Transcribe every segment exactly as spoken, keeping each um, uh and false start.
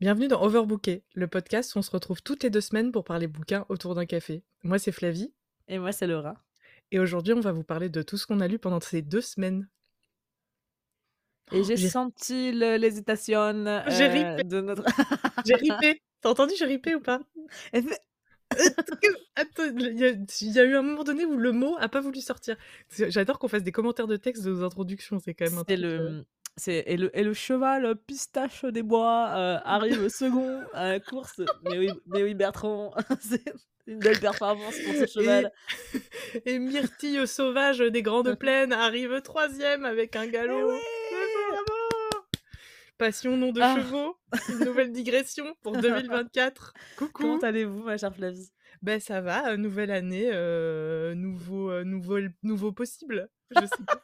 Bienvenue dans Overbooké, le podcast où on se retrouve toutes les deux semaines pour parler bouquins autour d'un café. Moi, c'est Flavie. Et moi, c'est Laura. Et aujourd'hui, on va vous parler de tout ce qu'on a lu pendant ces deux semaines. Et oh, j'ai, j'ai senti le, l'hésitation euh, j'ai ripé. de notre... j'ai ripé. T'as entendu j'ai ripé ou pas? Il y, a, il y a eu un moment donné où le mot a pas voulu sortir. J'adore qu'on fasse des commentaires de texte de nos introductions, c'est quand même un c'est truc... Le... C'est, et, le, et le cheval pistache des bois euh, arrive second à la course. Mais oui, mais oui Bertrand, c'est une belle performance pour ce cheval. Et, et Myrtille sauvage des grandes plaines arrive troisième avec un galop. Oui, bravo. Passion nom de ah. chevaux, une nouvelle digression pour deux mille vingt-quatre. Coucou. Comment allez-vous, ma chère Flavie? Ben ça va, nouvelle année, euh, nouveau, euh, nouveau, nouveau possible. Je sais pas.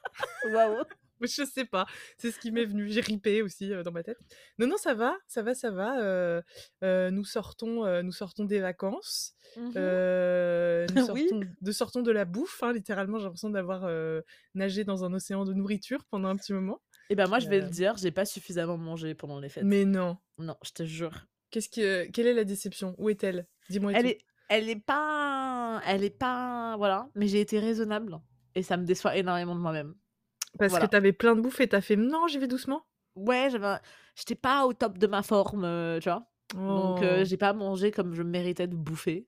Waouh. Je sais pas, c'est ce qui m'est venu, j'ai ripé aussi euh, dans ma tête. Non, non, ça va, ça va, ça va. Euh, euh, nous, sortons, euh, nous sortons des vacances, mmh. euh, nous sortons, oui. de, sortons de la bouffe, hein, littéralement, j'ai l'impression d'avoir euh, nagé dans un océan de nourriture pendant un petit moment. Et ben moi, je vais euh... le dire, j'ai pas suffisamment mangé pendant les fêtes. Mais non. Non, je te jure. Qu'est-ce qui, euh, quelle est la déception? Où est-elle? Dis-moi elle tout. Est, elle est pas... Elle est pas... Voilà, mais j'ai été raisonnable et ça me déçoit énormément de moi-même. Parce voilà. que t'avais plein de bouffe et t'as fait non, j'y vais doucement. Ouais, j'avais... j'étais pas au top de ma forme, euh, tu vois. Oh. Donc euh, j'ai pas mangé comme je méritais de bouffer.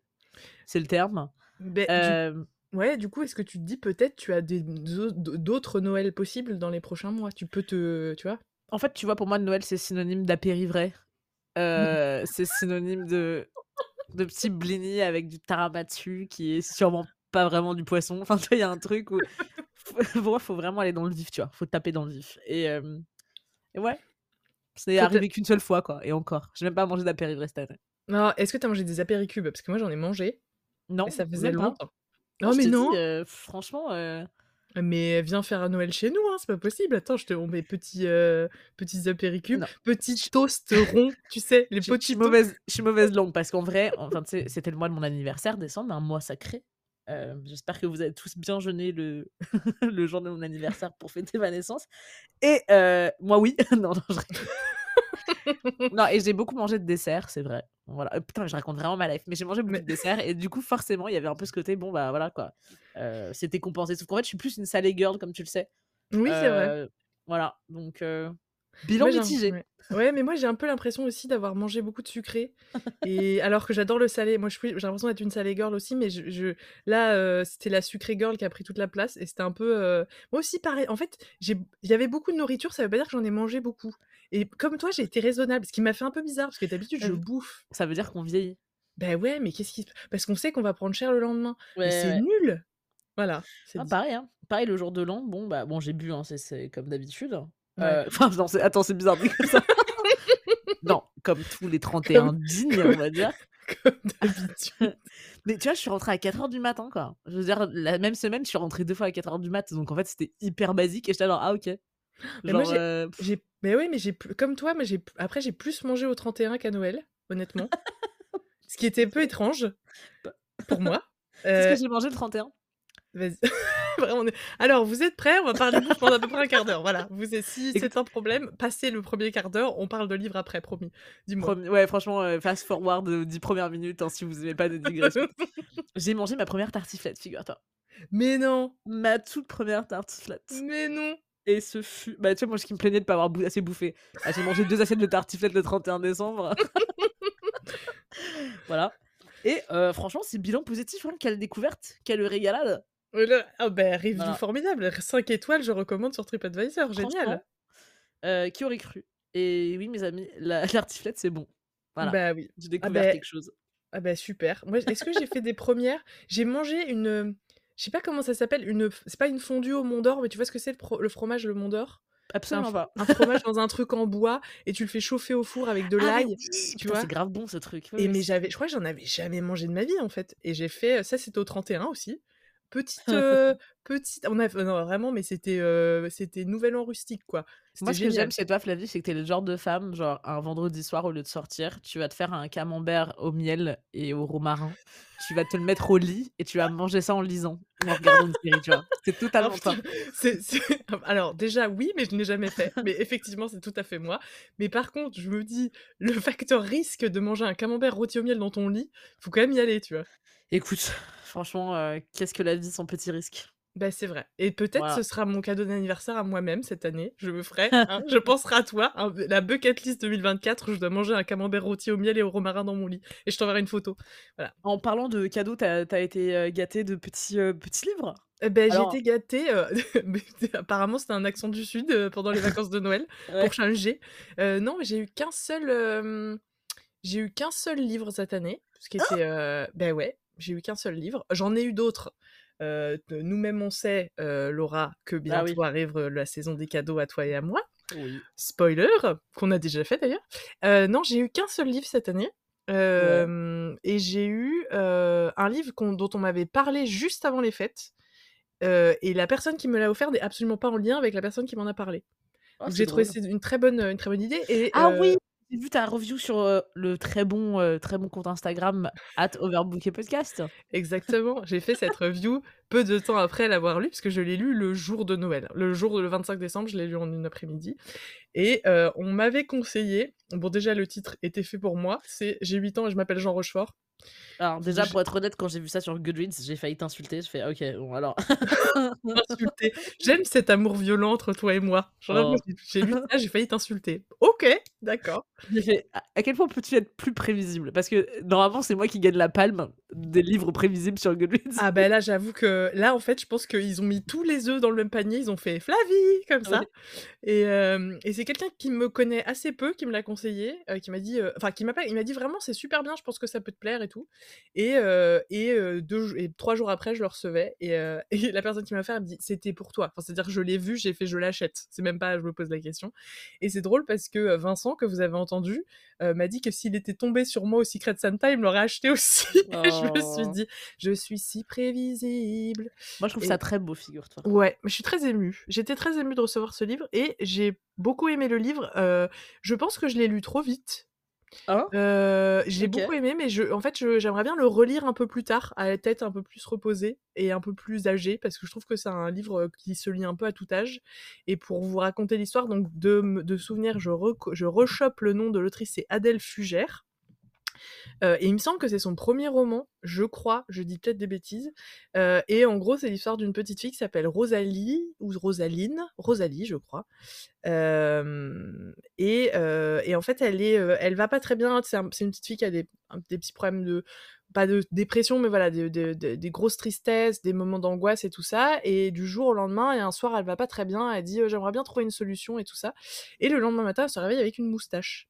C'est le terme. Ben, euh... du... Ouais, du coup, est-ce que tu te dis peut-être tu as des... d'autres Noëls possibles dans les prochains mois? Tu peux te, tu vois. En fait, tu vois, pour moi, Noël c'est synonyme d'apérivrai. Euh, c'est synonyme de de petits blinis avec du tarabatsu qui est sûrement pas vraiment du poisson. Enfin, tu vois, il y a un truc où pour moi, faut vraiment aller dans le vif, tu vois. Faut taper dans le vif. Et, euh... et ouais, c'est faut arrivé t'a... qu'une seule fois, quoi. Et encore, j'ai même pas mangé d'apérivres cette année. Non, est-ce que t'as mangé des apéricubes? Parce que moi, j'en ai mangé. Non. Et ça faisait longtemps. Non, non mais non. Dit, euh, franchement. Euh... Mais viens faire un Noël chez nous, hein, c'est pas possible. Attends, je te on met petits euh, petits apéricubes, petits toasts ronds, tu sais, les petits. Je mauvaise, je suis mauvaise langue parce qu'en vrai, enfin, tu sais, c'était le mois de mon anniversaire, décembre, un mois sacré. Euh, j'espère que vous avez tous bien jeûné le... le jour de mon anniversaire pour fêter ma naissance. Et euh, moi, oui. non, non, je... non, et j'ai beaucoup mangé de desserts, c'est vrai. Voilà. Euh, putain, je raconte vraiment ma life. Mais j'ai mangé beaucoup mais... de desserts. Et du coup, forcément, il y avait un peu ce côté, bon, bah voilà, quoi. Euh, c'était compensé. Sauf qu'en fait, je suis plus une salée girl, comme tu le sais. Oui, euh, c'est vrai. Voilà. Donc, euh... bilan moi, mitigé. Ouais. Ouais, mais moi, j'ai un peu l'impression aussi d'avoir mangé beaucoup de sucré. Et alors que j'adore le salé. Moi, je suis... j'ai l'impression d'être une salé girl aussi, mais je, je... là, euh, c'était la sucré girl qui a pris toute la place. Et c'était un peu... Euh... Moi aussi, pareil. En fait, j'ai... il y avait beaucoup de nourriture, ça veut pas dire que j'en ai mangé beaucoup. Et comme toi, j'ai été raisonnable, ce qui m'a fait un peu bizarre, parce que d'habitude, je bouffe. Ça veut dire qu'on vieillit. Ben ouais, mais qu'est-ce qui... Parce qu'on sait qu'on va prendre cher le lendemain. Ouais, mais c'est ouais. nul. Voilà. C'est ah, pareil, hein. Pareil, le jour de l'an, bon, bah, bon j'ai bu, hein, c'est, c'est comme d'habitude. Euh, enfin, non, c'est... Attends, c'est bizarre de dire ça. non, comme tous les trente et un comme... dignes, on va dire. Comme d'habitude. Mais tu vois, je suis rentrée à quatre heures du matin, quoi. Je veux dire, la même semaine, je suis rentrée deux fois à quatre heures du matin. Donc en fait, c'était hyper basique. Et j'étais alors, ah ok. Genre, mais moi, j'ai... Euh... j'ai. Mais oui, mais j'ai. Comme toi, mais j'ai. Après, j'ai plus mangé au trente et un qu'à Noël, honnêtement. Ce qui était peu étrange pour moi. Euh... Qu'est-ce que j'ai mangé le trente et un? Vas-y. Alors, vous êtes prêts? On va parler de bouffe pendant à peu près un quart d'heure. Voilà. Vous êtes, si écoute, c'est un problème, passez le premier quart d'heure, on parle de livres après, promis. Dis-moi. Promis, ouais, franchement, euh, fast forward euh, dix premières minutes hein, si vous n'aimez pas de digression. J'ai mangé ma première tartiflette, figure-toi. Mais non. Ma toute première tartiflette. Mais non. Et ce fut. Bah, tu vois, moi, ce qui me plaignait de ne pas avoir bou- assez bouffé. Ah, j'ai mangé deux assiettes de tartiflette le trente et un décembre. Voilà. Et euh, franchement, c'est bilan positif. Hein. Quelle découverte, quelle régalade. Ah ben, review voilà. Formidable, cinq étoiles, je recommande sur TripAdvisor, génial. Euh, qui aurait cru? Et oui, mes amis, la, l'artiflette, c'est bon. Voilà, bah oui. J'ai découvert ah bah, quelque chose. Ah ben, bah super. Moi, est-ce que j'ai fait des premières? J'ai mangé une, je sais pas comment ça s'appelle, une, c'est pas une fondue au Mont d'Or, mais tu vois ce que c'est le, pro... le fromage, le Mont d'Or? Absolument un, pas. Un fromage dans un truc en bois et tu le fais chauffer au four avec de l'ail. Ah, mais oui, tu putain, vois c'est grave bon ce truc. Oui, et oui, mais c'est... j'avais, je crois que j'en avais jamais mangé de ma vie en fait. Et j'ai fait, ça c'était au trente et un aussi. Petite, euh, petite, on a, non vraiment, mais c'était, euh, c'était nouvel an rustique quoi. Moi, ce que j'aime chez toi, Flavie, c'est que t'es le genre de femme, genre un vendredi soir, au lieu de sortir, tu vas te faire un camembert au miel et au romarin, tu vas te le mettre au lit et tu vas manger ça en lisant ou en regardant une série, tu vois. C'est totalement ça. Alors déjà, oui, mais je n'ai jamais fait. Mais effectivement, c'est tout à fait moi. Mais par contre, je me dis, le facteur risque de manger un camembert rôti au miel dans ton lit, il faut quand même y aller, tu vois. Écoute, franchement, euh, qu'est-ce que la vie sans petit risque? Bah c'est vrai. Et peut-être voilà. Ce sera mon cadeau d'anniversaire à moi-même cette année. Je me ferai, hein, je penserai à toi, hein, la bucket list deux mille vingt-quatre, je dois manger un camembert rôti au miel et au romarin dans mon lit. Et je t'enverrai une photo. Voilà. En parlant de cadeaux, t'as, t'as été gâtée de petits, euh, petits livres? Eh ben, alors... J'ai été gâtée, euh, apparemment c'était un accent du Sud euh, pendant les vacances de Noël, ouais. Pour changer. Euh, non, j'ai eu qu'un seul, euh, j'ai eu qu'un seul livre cette année. Ce qui était, euh, ben ouais, j'ai eu qu'un seul livre. J'en ai eu d'autres. Euh, nous-mêmes on sait, euh, Laura, que bientôt ah oui. arrive la saison des cadeaux à toi et à moi. Oui. Spoiler, qu'on a déjà fait d'ailleurs. Euh, non, j'ai eu qu'un seul livre cette année. Euh, ouais. Et j'ai eu euh, un livre qu'on, dont on m'avait parlé juste avant les fêtes. Euh, et la personne qui me l'a offert n'est absolument pas en lien avec la personne qui m'en a parlé. Oh, donc j'ai trouvé c'est une, très bonne, une très bonne idée. Et, ah euh... oui! J'ai vu ta review sur euh, le très bon, euh, très bon compte Instagram arobase Overbooké Podcast. Exactement, j'ai fait cette review peu de temps après l'avoir lu, parce que je l'ai lu le jour de Noël. Le jour, le vingt-cinq décembre, je l'ai lu en une après-midi. Et euh, on m'avait conseillé, bon déjà le titre était fait pour moi, c'est « J'ai huit ans et je m'appelle Jean Rochefort ». Alors déjà, pour être honnête, quand j'ai vu ça sur Goodreads, j'ai failli t'insulter, je fais ok, bon alors... Insulter. J'aime cet amour violent entre toi et moi. Genre, oh. J'ai vu ça, j'ai failli t'insulter. Ok, d'accord. Fait, à quel point peux-tu être plus prévisible? Parce que normalement, c'est moi qui gagne la palme des livres prévisibles sur Goodreads. Ah ben bah là, j'avoue que là, en fait, je pense qu'ils ont mis tous les œufs dans le même panier, ils ont fait Flavie, comme ça. Oui. Et, euh, et c'est quelqu'un qui me connaît assez peu, qui me l'a conseillé, euh, qui m'a dit, enfin, euh, qui m'a pas, il m'a dit vraiment, c'est super bien, je pense que ça peut te plaire et tout. Et, euh, et, euh, deux, et trois jours après, je le recevais. Et, euh, et la personne qui m'a fait, elle me dit, c'était pour toi. Enfin, c'est-à-dire, je l'ai vu, j'ai fait, je l'achète. C'est même pas, je me pose la question. Et c'est drôle parce que Vincent, que vous avez entendu, euh, m'a dit que s'il était tombé sur moi au Secret Santa, il me l'aurait acheté aussi. Oh. Et je me suis dit, je suis si prévisible. Moi, je trouve et... ça très beau, figure-toi. Ouais, je suis très émue. J'étais très émue de recevoir ce livre et j'ai beaucoup aimé le livre. Euh, je pense que je l'ai lu trop vite. Hein euh, j'ai okay. beaucoup aimé, mais je, en fait, je, j'aimerais bien le relire un peu plus tard, à la tête un peu plus reposée et un peu plus âgée, parce que je trouve que c'est un livre qui se lit un peu à tout âge. Et pour vous raconter l'histoire, donc de, de souvenir, je, re, je rechoppe le nom de l'autrice, c'est Adèle Fugère. Euh, et il me semble que c'est son premier roman, je crois, je dis peut-être des bêtises. Euh, et en gros, c'est l'histoire d'une petite fille qui s'appelle Rosalie, ou Rosaline, Rosalie, je crois. Euh, et, euh, et en fait, elle, est, elle va pas très bien. C'est, un, c'est une petite fille qui a des, des petits problèmes de. Pas de dépression, mais voilà, des, des, des grosses tristesses, des moments d'angoisse et tout ça. Et du jour au lendemain, et un soir, elle va pas très bien. Elle dit euh, j'aimerais bien trouver une solution et tout ça. Et le lendemain matin, elle se réveille avec une moustache.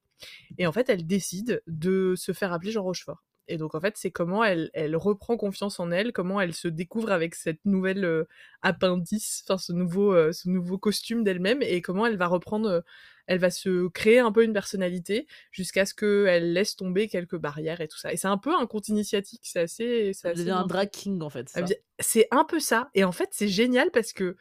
Et en fait, elle décide de se faire appeler Jean Rochefort. Et donc, en fait, c'est comment elle, elle reprend confiance en elle, comment elle se découvre avec cette nouvelle euh, appendice, enfin, ce nouveau, euh, ce nouveau costume d'elle-même, et comment elle va reprendre, euh, elle va se créer un peu une personnalité jusqu'à ce qu'elle laisse tomber quelques barrières et tout ça. Et c'est un peu un conte initiatique, c'est assez... C'est assez un drag king, en fait. Ça. C'est un peu ça. Et en fait, c'est génial parce que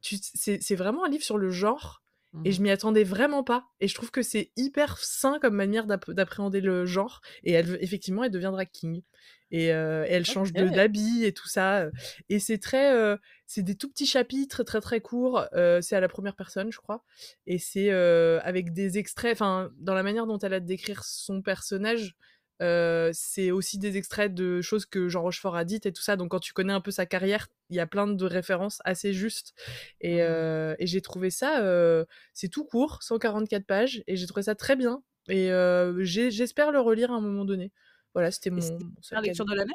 tu, c'est, c'est vraiment un livre sur le genre. Et je m'y attendais vraiment pas. Et je trouve que c'est hyper sain comme manière d'app- d'appréhender le genre. Et elle, effectivement, elle deviendra king. Et euh, elle change okay. de, d'habit et tout ça. Et c'est très... Euh, c'est des tout petits chapitres, très très courts. Euh, c'est à la première personne, je crois. Et c'est euh, avec des extraits... Enfin, dans la manière dont elle a de décrire son personnage... Euh, c'est aussi des extraits de choses que Jean Rochefort a dites et tout ça, donc quand tu connais un peu sa carrière, il y a plein de références assez justes et, euh, et j'ai trouvé ça euh, c'est tout court, cent quarante-quatre pages, et j'ai trouvé ça très bien et euh, j'ai, j'espère le relire à un moment donné. Voilà, c'était mon... C'était ta première lecture de l'année ?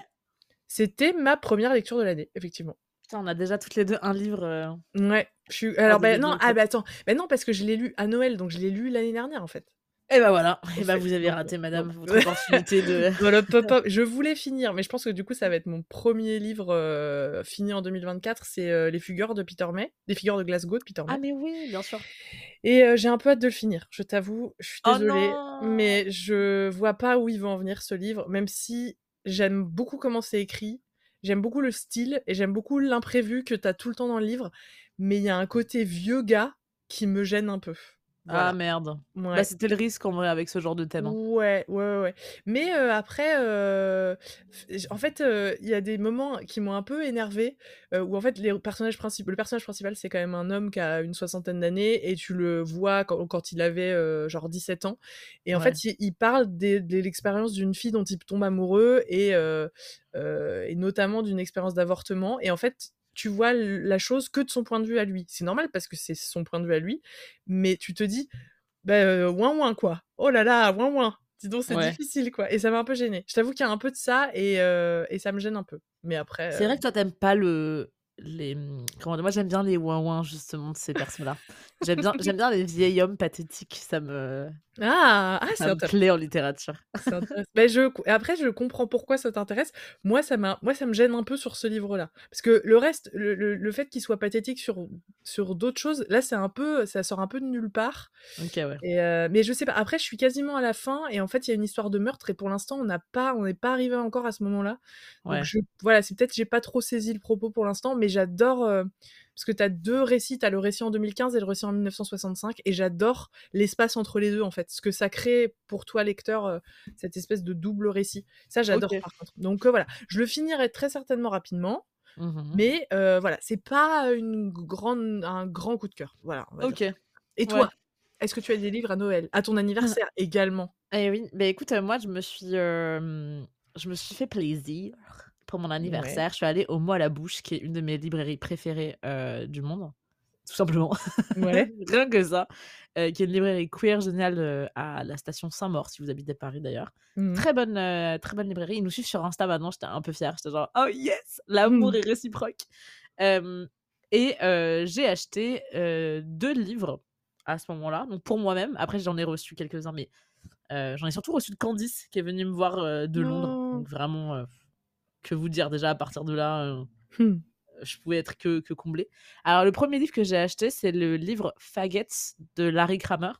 C'était ma première lecture de l'année, effectivement. Putain, on a déjà toutes les deux un livre. Euh... Ouais, je suis... Alors, bah, non, ah, bah, attends. Bah, non, parce que je l'ai lu à Noël, donc je l'ai lu l'année dernière en fait. Et eh ben voilà, eh ben vous avez raté, madame, votre opportunité de... Voilà, pop, pop. Je voulais finir, mais je pense que du coup, ça va être mon premier livre euh, fini en deux mille vingt-quatre, c'est euh, Les Fugueurs de Peter May, Les Fugueurs de Glasgow de Peter May. Ah mais oui, bien sûr. Et euh, j'ai un peu hâte de le finir, je t'avoue, je suis désolée, oh mais je vois pas où il va en venir ce livre, même si j'aime beaucoup comment c'est écrit, j'aime beaucoup le style, et j'aime beaucoup l'imprévu que t'as tout le temps dans le livre, mais il y a un côté vieux gars qui me gêne un peu. Voilà. Ah merde. Ouais. Bah, c'était le risque en vrai avec ce genre de thème. Hein. Ouais, ouais, ouais. Mais euh, après, euh, en fait, il euh, y a des moments qui m'ont un peu énervée euh, où en fait les personnages principaux, le personnage principal, c'est quand même un homme qui a une soixantaine d'années et tu le vois quand, quand il avait euh, genre dix-sept ans. Et en ouais. fait, il, il parle des, de l'expérience d'une fille dont il tombe amoureux et, euh, euh, et notamment d'une expérience d'avortement. Et en fait, tu vois la chose que de son point de vue à lui. C'est normal parce que c'est son point de vue à lui, mais tu te dis, ben, bah, ouin ouin quoi. Oh là là, ouin ouin. Dis donc, c'est ouais. difficile quoi. Et ça m'a un peu gênée. Je t'avoue qu'il y a un peu de ça et, euh, et ça me gêne un peu. Mais après. C'est euh... vrai que toi, t'aimes pas le. Les... Comment... Moi, j'aime bien les ouin ouin justement de ces personnes-là. J'aime bien, j'aime bien les vieils hommes pathétiques. Ça me. Ah, ah ça c'est me plaît en littérature. C'est intéressant. Ben je... Après, je comprends pourquoi ça t'intéresse. Moi, ça m'a... Moi, ça me gêne un peu sur ce livre-là. Parce que le reste, le, le, le fait qu'il soit pathétique sur, sur d'autres choses, là, c'est un peu... ça sort un peu de nulle part. Ok, ouais. Et euh... Mais je sais pas. Après, je suis quasiment à la fin. Et en fait, il y a une histoire de meurtre. Et pour l'instant, on n'a pas... on n'est pas arrivé encore à ce moment-là. Ouais. Donc, je... voilà, c'est peut-être que j'ai pas trop saisi le propos pour l'instant. Mais j'adore... Euh... Parce que t'as deux récits, t'as le récit en deux mille quinze et le récit en mille neuf cent soixante-cinq, et j'adore l'espace entre les deux en fait, ce que ça crée pour toi lecteur, euh, cette espèce de double récit, ça j'adore okay. par contre. Donc euh, voilà, je le finirai très certainement rapidement, mm-hmm. mais euh, voilà, c'est pas une grande, un grand coup de cœur, voilà. On va ok. dire. Et toi, ouais. est-ce que tu as des livres à Noël, à ton anniversaire également? Eh oui, bah écoute, euh, moi je me suis, euh, je me suis fait plaisir. Pour mon anniversaire, ouais. je suis allée au Mois à la Bouche, qui est une de mes librairies préférées euh, du monde, tout simplement. Ouais. Rien que ça. Euh, qui est une librairie queer géniale euh, à la station Saint-Maur, si vous habitez Paris d'ailleurs. Mmh. Très bonne, euh, très bonne librairie. Ils nous suivent sur Insta maintenant, j'étais un peu fière. J'étais genre, oh yes, l'amour mmh. est réciproque. Euh, et euh, j'ai acheté euh, deux livres à ce moment-là, donc pour moi-même. Après, j'en ai reçu quelques-uns, mais euh, j'en ai surtout reçu de Candice, qui est venue me voir euh, de Londres. Oh. Donc vraiment... Euh, que vous dire déjà à partir de là, euh, hmm. je pouvais être que, que comblée. Alors le premier livre que j'ai acheté, c'est le livre Faggots de Larry Kramer,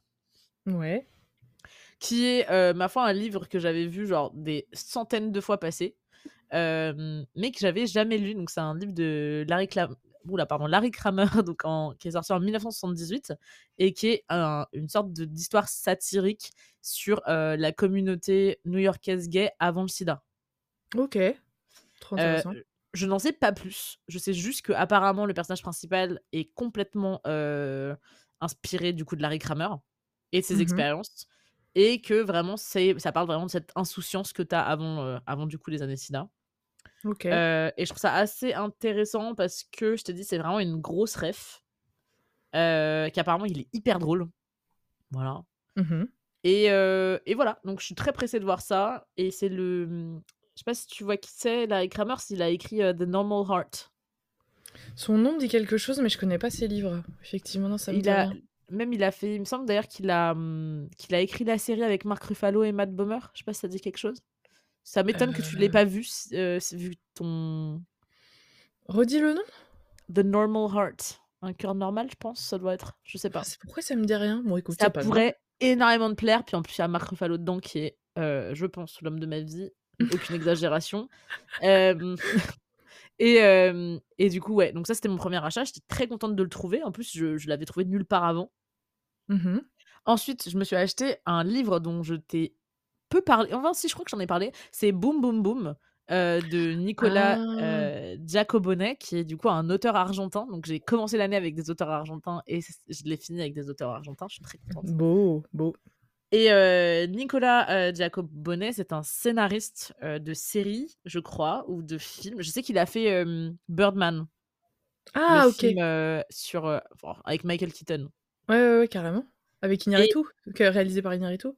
ouais. qui est euh, ma foi un livre que j'avais vu genre des centaines de fois passer, euh, mais que j'avais jamais lu. Donc c'est un livre de Larry Kramer, oula pardon Larry Kramer, donc en, qui est sorti en mille neuf cent soixante-dix-huit et qui est un, une sorte de, d'histoire satirique sur euh, la communauté new-yorkaise gay avant le SIDA. Ok. Euh, je n'en sais pas plus. Je sais juste que apparemment le personnage principal est complètement euh, inspiré du coup de Larry Kramer et de ses mm-hmm. expériences, et que vraiment c'est, ça parle vraiment de cette insouciance que t'as avant euh, avant du coup les années SIDA. Ok. Euh, et je trouve ça assez intéressant parce que je te dis c'est vraiment une grosse ref, euh, qu'apparemment il est hyper drôle. Voilà. Mm-hmm. Et euh, et voilà. Donc je suis très pressée de voir ça et c'est le je sais pas si tu vois qui c'est, Larry Kramer, s'il a écrit euh, The Normal Heart. Son nom dit quelque chose, mais je connais pas ses livres. Effectivement, non, ça me il a... Même il a fait, il me semble d'ailleurs qu'il a, hum, qu'il a écrit la série avec Mark Ruffalo et Matt Bomer. Je sais pas si ça dit quelque chose. Ça m'étonne euh... que tu l'aies pas vu, euh, vu ton... Redis le nom. The Normal Heart. Un cœur normal, je pense, ça doit être. Je sais pas. C'est pourquoi ça me dit rien. Bon, écoute, ça pas pourrait bien. Énormément te plaire. Puis en plus, il y a Mark Ruffalo dedans qui est, euh, je pense, l'homme de ma vie. Aucune exagération. euh, et, euh, et du coup, ouais, donc ça c'était mon premier achat. J'étais très contente de le trouver. En plus, je, je l'avais trouvé nulle part avant. Mm-hmm. Ensuite, je me suis acheté un livre dont je t'ai peu parlé. Enfin, si, je crois que j'en ai parlé. C'est Boom Boom Boom euh, de Nicolás ah. euh, Giacobone, qui est du coup un auteur argentin. Donc j'ai commencé l'année avec des auteurs argentins et je l'ai fini avec des auteurs argentins. Je suis très contente. Beau, beau. Et euh, Nicolás euh, Giacobone, c'est un scénariste euh, de séries, je crois, ou de films. Je sais qu'il a fait euh, Birdman. Ah, le ok. Film, euh, sur, euh, avec Michael Keaton. Ouais, ouais, ouais, carrément. Avec Iñárritu, et... réalisé par Iñárritu.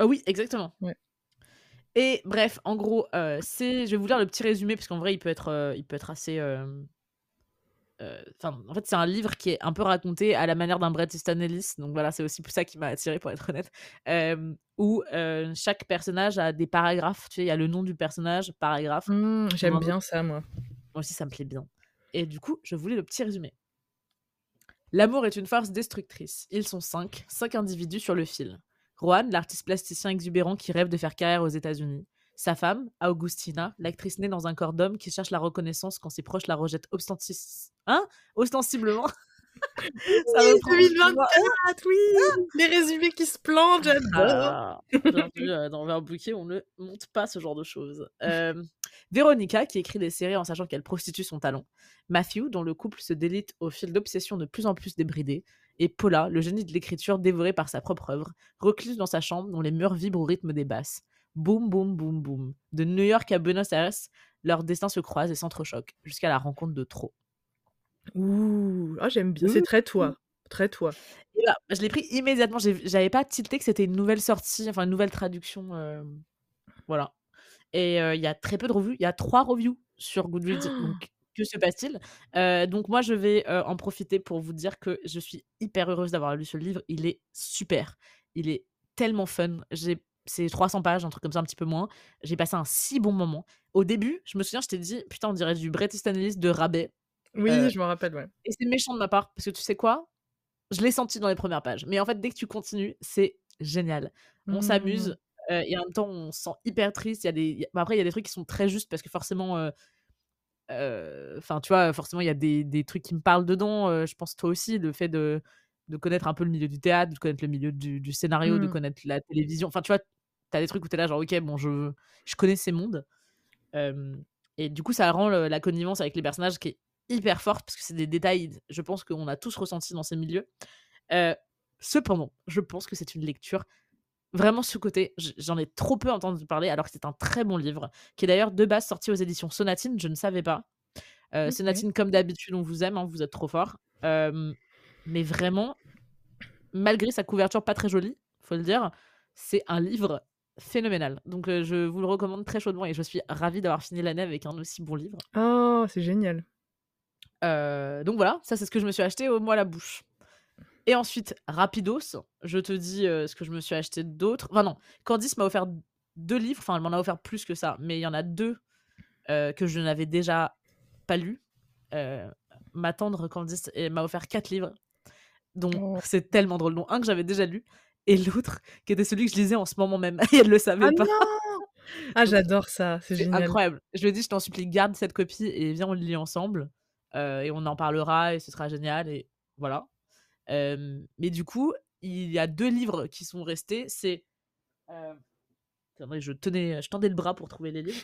Ah oui, exactement. Ouais. Et bref, en gros, euh, c'est... je vais vous lire le petit résumé, parce qu'en vrai, il peut être, euh, il peut être assez... Euh... Enfin, en fait, c'est un livre qui est un peu raconté à la manière d'un Bret Easton Ellis. Donc voilà, c'est aussi pour ça qui m'a attirée, pour être honnête. Euh, où euh, chaque personnage a des paragraphes. Tu sais, il y a le nom du personnage, paragraphe. Mmh, j'aime bien nom. Ça, moi. Moi aussi, ça me plaît bien. Et du coup, je voulais le petit résumé. L'amour est une force destructrice. Ils sont cinq, cinq individus sur le fil. Juan, l'artiste plasticien exubérant qui rêve de faire carrière aux États-Unis. Sa femme, Augustina, l'actrice née dans un corps d'homme qui cherche la reconnaissance quand ses proches la rejettent obstis... hein ostensiblement Ça oui, deux mille vingt-quatre, oui, ah, les résumés qui se plantent, j'adore. Ah, bien vu, euh, dans Overbooké, on ne monte pas ce genre de choses. Euh, Véronica, qui écrit des séries en sachant qu'elle prostitue son talent. Matthew, dont le couple se délite au fil d'obsessions de plus en plus débridées. Et Paula, le génie de l'écriture dévoré par sa propre œuvre, recluse dans sa chambre dont les murs vibrent au rythme des basses. Boum, boum, boum, boum. De New York à Buenos Aires, leurs destins se croisent et s'entrechoquent, jusqu'à la rencontre de trop. Ouh, oh, j'aime bien. C'est très toi, très toi. Et là, je l'ai pris immédiatement. J'ai, j'avais pas tilté que c'était une nouvelle sortie, enfin une nouvelle traduction, euh, voilà. Et il euh, y a très peu de revues. Il y a trois reviews sur Goodreads. Oh, donc que se passe-t-il? euh, Donc moi, je vais euh, en profiter pour vous dire que je suis hyper heureuse d'avoir lu ce livre. Il est super. Il est tellement fun. J'ai C'est trois cents pages, un truc comme ça, un petit peu moins. J'ai passé un si bon moment. Au début, je me souviens, je t'ai dit, putain, on dirait du Bret Easton Ellis de Rabais. Oui, euh, je m'en rappelle, ouais. Et c'est méchant de ma part, parce que tu sais quoi? Je l'ai senti dans les premières pages. Mais en fait, dès que tu continues, c'est génial. On mmh. s'amuse, euh, et en même temps, on se sent hyper triste. Il y a des... il y a... Bah, après, il y a des trucs qui sont très justes, parce que forcément... Euh... Euh... Enfin, tu vois, forcément, il y a des, des trucs qui me parlent dedans. Euh, je pense, toi aussi, le fait de... de connaître un peu le milieu du théâtre, de connaître le milieu du, du scénario, mmh. de connaître la télévision. Enfin, tu vois, t'as des trucs où t'es là, genre, ok, bon, je, je connais ces mondes. Euh, et du coup, ça rend le, la connivence avec les personnages qui est hyper forte, parce que c'est des détails, je pense, qu'on a tous ressenti dans ces milieux. Euh, cependant, je pense que c'est une lecture... Vraiment, ce côté, j'en ai trop peu entendu parler, alors que c'est un très bon livre, qui est d'ailleurs de base sorti aux éditions Sonatine, je ne savais pas. Euh, okay. Sonatine, comme d'habitude, on vous aime, hein, vous êtes trop forts. Euh... Mais vraiment, malgré sa couverture pas très jolie, faut le dire, c'est un livre phénoménal. Donc euh, je vous le recommande très chaudement et je suis ravie d'avoir fini l'année avec un aussi bon livre. Oh, c'est génial. Euh, donc voilà, ça c'est ce que je me suis acheté au Mois à la Bouche. Et ensuite, rapidos, je te dis euh, ce que je me suis acheté d'autres. Enfin non, Candice m'a offert deux livres, enfin elle m'en a offert plus que ça, mais il y en a deux euh, que je n'avais déjà pas lus. Euh, ma tendre Candice et m'a offert quatre livres. Donc oh. c'est tellement drôle, dont un que j'avais déjà lu et l'autre qui était celui que je lisais en ce moment même et elle le savait ah pas non ah j'adore ça, c'est, c'est génial, incroyable. Je lui ai dit, je t'en supplie, garde cette copie et viens on le lit ensemble euh, et on en parlera et ce sera génial et voilà. Euh, mais du coup il y a deux livres qui sont restés, c'est euh... je, tenais, je tendais le bras pour trouver les livres.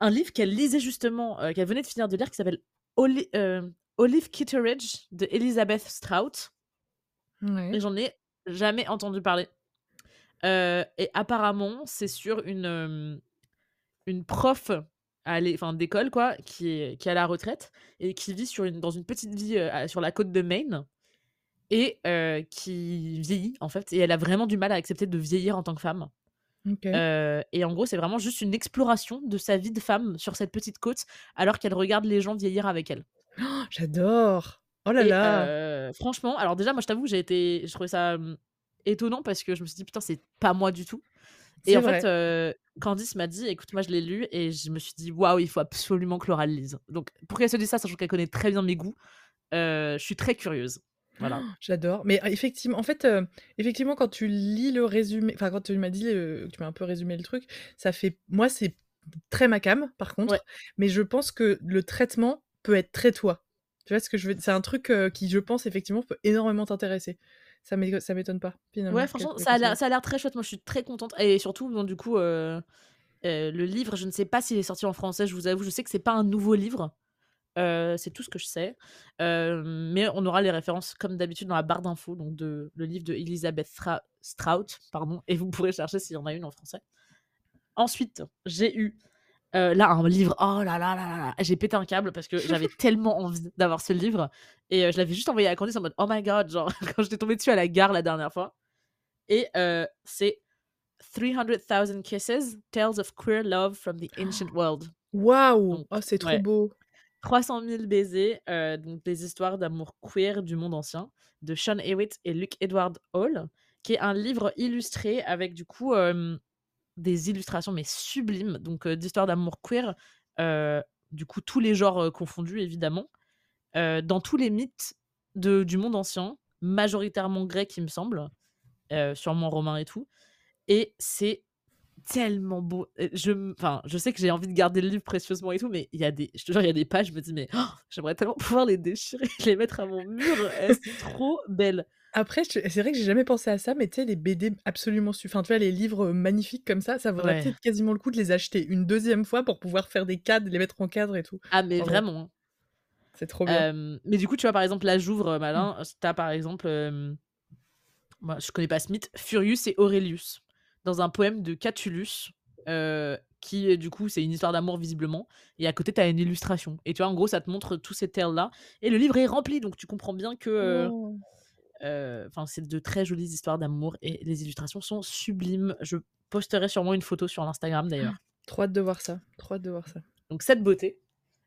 Un livre qu'elle lisait justement euh, qu'elle venait de finir de lire qui s'appelle Oli- euh... Olive Kitteridge de Elizabeth Strout. Oui. Et j'en ai jamais entendu parler. Euh, et apparemment, c'est sur une, euh, une prof à l'é- fin, d'école quoi, qui est, qui est à la retraite et qui vit sur une, dans une petite ville euh, sur la côte de Maine et euh, qui vieillit en fait. Et elle a vraiment du mal à accepter de vieillir en tant que femme. Okay. Euh, et en gros, c'est vraiment juste une exploration de sa vie de femme sur cette petite côte alors qu'elle regarde les gens vieillir avec elle. Oh, j'adore. Oh là et, là. Euh, franchement, alors déjà, moi, je t'avoue, j'ai été, je trouvais ça euh, étonnant parce que je me suis dit putain, c'est pas moi du tout. C'est et en vrai. fait, euh, Candice m'a dit, écoute, moi, je l'ai lu et je me suis dit waouh, il faut absolument que Laura le lise. Donc, pour qu'elle se dise ça, sachant qu'elle connaît très bien mes goûts, euh, je suis très curieuse. Voilà. Oh, j'adore. Mais effectivement, en fait, euh, effectivement, quand tu lis le résumé, enfin, quand tu m'as dit, euh, tu m'as un peu résumé le truc, ça fait, moi, c'est très ma came, par contre. Ouais. Mais je pense que le traitement peut être très toi. Tu vois ce que je veux dire ? C'est un truc euh, qui, je pense, effectivement, peut énormément t'intéresser. Ça m'é- ça m'étonne pas. Ouais, franchement, ça a, l'air, ça a l'air très chouette. Moi, je suis très contente. Et surtout, donc, du coup, euh, euh, le livre, je ne sais pas s'il est sorti en français, je vous avoue. Je sais que c'est pas un nouveau livre. Euh, c'est tout ce que je sais. Euh, mais on aura les références, comme d'habitude, dans la barre d'infos, donc de, le livre de Elizabeth Stra- Strout, pardon, et vous pourrez chercher s'il y en a une en français. Ensuite, j'ai eu... Euh, là, un livre, oh là là là là, j'ai pété un câble parce que j'avais tellement envie d'avoir ce livre et euh, je l'avais juste envoyé à Candice en mode oh my god, genre quand j'étais tombée dessus à la gare la dernière fois. Et euh, c'est trois cent mille kisses, Tales of queer love from the ancient world. Waouh, oh, c'est trop ouais. beau. trois cent mille baisers, euh, donc des histoires d'amour queer du monde ancien de Seán Hewitt et Luke Edward Hall, qui est un livre illustré avec du coup. Euh, des illustrations mais sublimes, donc euh, d'histoires d'amour queer, euh, du coup tous les genres euh, confondus évidemment, euh, dans tous les mythes de, du monde ancien, majoritairement grec il me semble, euh, sûrement romain et tout, et c'est tellement beau. Je, enfin, je sais que j'ai envie de garder le livre précieusement et tout, mais il y a des, je te jure, il y a des pages, je me dis, mais oh, j'aimerais tellement pouvoir les déchirer, les mettre à mon mur. Elles sont trop belles. Après, je, c'est vrai que j'ai jamais pensé à ça, mais tu sais, les B D absolument... Enfin, tu vois, les livres magnifiques comme ça, ça vaudrait ouais. peut-être quasiment le coup de les acheter une deuxième fois pour pouvoir faire des cadres, les mettre en cadre et tout. Ah, mais en vraiment vrai. C'est trop bien. Euh, mais du coup, tu vois, par exemple, la Jouvre, Malin, mm. t'as par exemple... Euh... Moi, je connais pas Smith, Furius et Aurelius, dans un poème de Catullus, euh, qui du coup c'est une histoire d'amour visiblement, et à côté t'as une illustration, et tu vois en gros ça te montre tous ces termes là, et le livre est rempli, donc tu comprends bien que euh, oh. euh, c'est de très jolies histoires d'amour, et les illustrations sont sublimes. Je posterai sûrement une photo sur l'Instagram d'ailleurs. Ah, trop hâte de voir ça, trop hâte de voir ça. Donc cette beauté,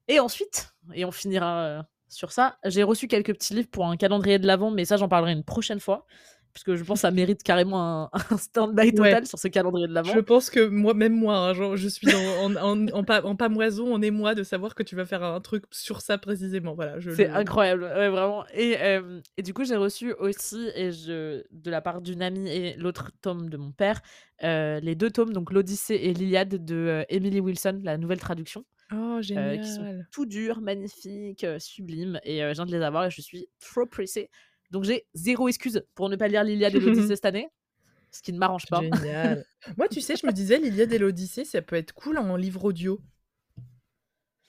et ensuite, et on finira euh, sur ça, j'ai reçu quelques petits livres pour un calendrier de l'Avent, mais ça j'en parlerai une prochaine fois, parce que je pense que ça mérite carrément un, un stand-by total ouais. sur ce calendrier de l'Avent. Je pense que moi, même moi, hein, genre, je suis en, en, en, en, pa, en pamoison, en émoi de savoir que tu vas faire un truc sur ça précisément. Voilà, je c'est le... incroyable, ouais, vraiment. Et, euh, et du coup, j'ai reçu aussi, et je, de la part d'une amie et l'autre tome de mon père, euh, les deux tomes, donc l'Odyssée et l'Iliade de euh, Emily Wilson, la nouvelle traduction. Oh, génial. Euh, qui sont tout durs, magnifiques, euh, sublimes. Et euh, je viens de les avoir et je suis trop pressée. Donc j'ai zéro excuse pour ne pas lire l'Iliade et l'Odyssée cette année, ce qui ne m'arrange pas. Génial. Moi, tu sais, je me disais, l'Iliade et l'Odyssée, ça peut être cool en livre audio.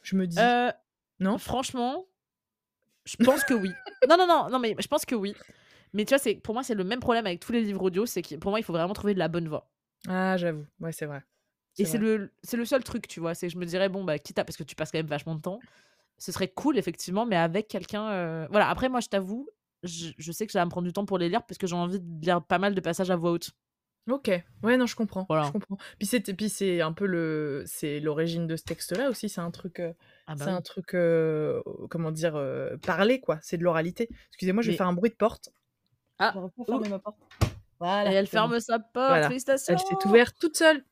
Je me dis. Euh, non. Franchement, je pense que oui. non, non, non, non, mais je pense que oui. Mais tu vois, c'est, pour moi, c'est le même problème avec tous les livres audio, c'est que pour moi, il faut vraiment trouver de la bonne voix. Ah, j'avoue. Ouais, c'est vrai. C'est et vrai. C'est le, c'est le seul truc, tu vois. C'est que je me dirais, bon, bah, quitte à, parce que tu passes quand même vachement de temps, ce serait cool, effectivement, mais avec quelqu'un. Euh... Voilà. Après, moi, je t'avoue. Je, je sais que ça va me prendre du temps pour les lire parce que j'ai envie de lire pas mal de passages à voix haute. Ok, ouais, non, je comprends. Voilà. Je comprends. Puis c'est, puis c'est un peu le, c'est l'origine de ce texte-là aussi. C'est un truc, euh, ah bah c'est oui. un truc, euh, comment dire, euh, parler quoi. C'est de l'oralité. Excusez-moi, je vais mais... faire un bruit de porte. Ah, je fermer ma porte. Voilà. Et elle ferme sa porte. Voilà. Félicitations. Elle s'est ouverte toute seule.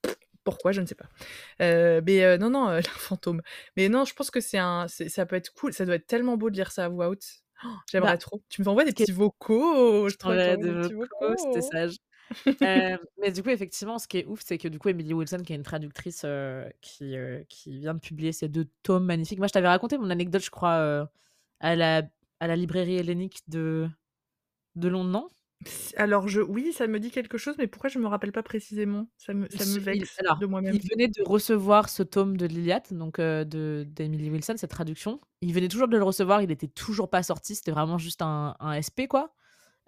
Pourquoi, je ne sais pas. Euh, mais euh, non, non, euh, un fantôme. Mais non, je pense que c'est un, c'est, ça peut être cool. Ça doit être tellement beau de lire ça à voix haute. Oh, j'aimerais bah, trop. Tu me envoies des petits vocaux. Je trouve des, des petits vocaux, c'était sage. euh, mais du coup, effectivement, ce qui est ouf, c'est que du coup, Emily Wilson, qui est une traductrice euh, qui, euh, qui vient de publier ces deux tomes magnifiques. Moi, je t'avais raconté mon anecdote, je crois, euh, à, la, à la librairie hellénique de, de Londres, non ? Alors, je... oui, ça me dit quelque chose, mais pourquoi je ne me rappelle pas précisément ? Ça me, ça me vexe il... Alors, de moi-même. Il venait de recevoir ce tome de l'Iliade, donc euh, de, d'Emily Wilson, cette traduction. Il venait toujours de le recevoir, il n'était toujours pas sorti, c'était vraiment juste un, un S P, quoi,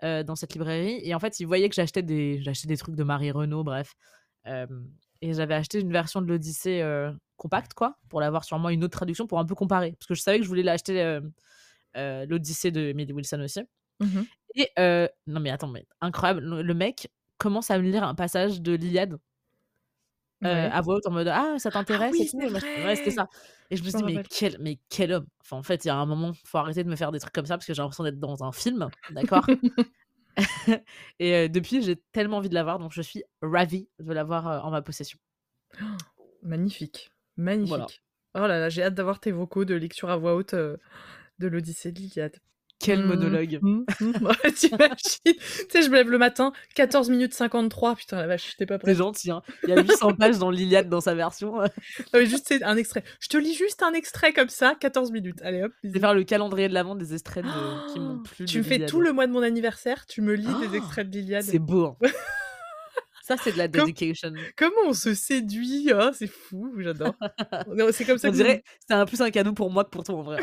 euh, dans cette librairie. Et en fait, il voyait que j'achetais des, j'achetais des trucs de Marie Renault, bref. Euh, et j'avais acheté une version de l'Odyssée euh, compacte, quoi, pour l'avoir sûrement une autre traduction, pour un peu comparer. Parce que je savais que je voulais l'acheter euh, euh, l'Odyssée de Emily Wilson aussi. Mmh. Et euh, non mais attends, mais incroyable, le mec commence à me lire un passage de l'Iliade euh, ouais. à voix haute en mode ah ça t'intéresse, ah oui, c'est cool. Ouais, c'était ça. Et je me suis dit mais quel, mais quel homme. Enfin en fait il y a un moment faut arrêter de me faire des trucs comme ça parce que j'ai l'impression d'être dans un film, d'accord. Et euh, depuis j'ai tellement envie de l'avoir, donc je suis ravie de l'avoir euh, en ma possession. Oh, magnifique, magnifique. Voilà. Oh là là, j'ai hâte d'avoir tes vocaux de lecture à voix haute euh, de l'Odyssée de l'Iliade. Quel monologue. Mmh, mmh, mmh. T'imagines. Tu sais, je me lève le matin, quatorze minutes cinquante-trois. Putain, la vache, t'es pas prête. C'est gentil, hein. Il y a huit cents pages dans l'Iliade, dans sa version. Non, mais juste, c'est un extrait. Je te lis juste un extrait comme ça, quatorze minutes. Allez, hop. Je vais faire le calendrier de l'Avent des extraits de... oh, qui m'ont plu. Tu me fais tout le mois de mon anniversaire, tu me lis oh, des extraits de l'Iliade. C'est beau, hein. Ça, c'est de la dedication. Comment, comment on se séduit, hein. C'est fou, j'adore. C'est comme ça on que dirait, vous... c'est un plus un cadeau pour moi que pour toi, en vrai.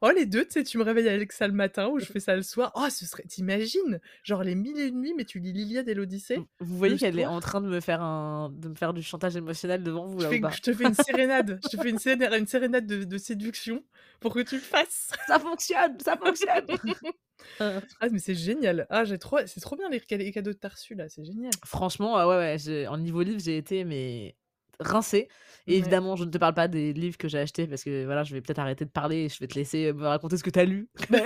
Oh, les deux, tu sais, tu me réveilles avec ça le matin ou je fais ça le soir. Oh, ce serait... T'imagines ? Genre les mille et une nuits, mais tu lis l'Iliade et l'Odyssée. Vous voyez qu'elle soir. Est en train de me, faire un... de me faire du chantage émotionnel devant vous, je là fais... ou pas ? Je te fais une sérénade. Je te fais une sérénade, une sérénade de... de séduction pour que tu le fasses. Ça fonctionne, ça fonctionne. Ah, mais c'est génial. Ah, j'ai trop... C'est trop bien les, les cadeaux que t'as reçus, là. C'est génial. Franchement, ouais, ouais. J'ai... En niveau livre, j'ai été, mais... rincée. Et ouais. Évidemment, je ne te parle pas des livres que j'ai achetés parce que voilà, je vais peut-être arrêter de parler et je vais te laisser me raconter ce que tu as lu. mais...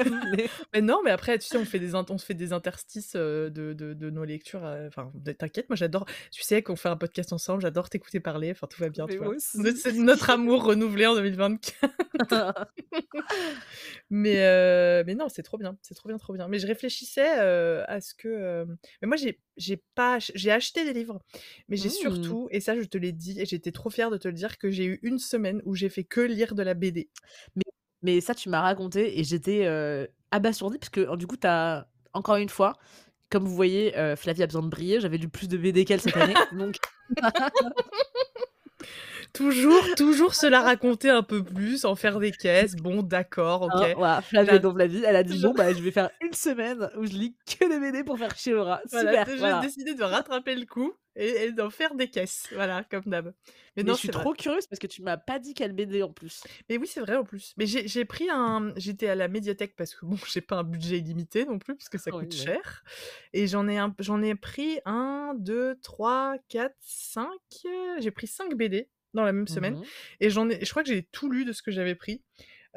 mais non, mais après, tu sais, on fait des, in- on fait des interstices de, de, de nos lectures. Enfin, t'inquiète, moi j'adore. Tu sais qu'on fait un podcast ensemble, j'adore t'écouter parler. Enfin, tout va bien. Tu vois. C'est notre amour renouvelé en deux mille vingt-quatre. mais, euh... mais non, c'est trop bien. C'est trop bien, trop bien. Mais je réfléchissais euh, à ce que. Euh... Mais moi, j'ai j'ai pas j'ai acheté des livres, mais j'ai mmh. surtout, et ça je te l'ai dit et j'étais trop fière de te le dire, que j'ai eu une semaine où j'ai fait que lire de la B D. Mais, mais ça tu m'as raconté et j'étais euh, abasourdie parce que du coup t'as, encore une fois, comme vous voyez, euh, Flavie a besoin de briller, j'avais lu plus de B D qu'elle cette année donc Toujours, toujours se la raconter un peu plus, en faire des caisses. Bon, d'accord, ok. Ah, voilà, Flavie la... dans la vie, elle a dit bon, bah je vais faire une semaine où je lis que des B D pour faire chier Laura. Voilà, j'ai voilà. décidé de rattraper le coup et, et d'en faire des caisses, voilà, comme d'hab. Mais, Mais non, je suis trop vrai. curieuse parce que tu m'as pas dit quelle B D en plus. Mais oui, c'est vrai en plus. Mais j'ai, j'ai pris un, j'étais à la médiathèque parce que bon, j'ai pas un budget illimité non plus parce que ça coûte oui, cher. Ouais. Et j'en ai un, j'en ai pris un, deux, trois, quatre, cinq. J'ai pris cinq B D dans la même semaine, mmh. et j'en ai, je crois que j'ai tout lu de ce que j'avais pris,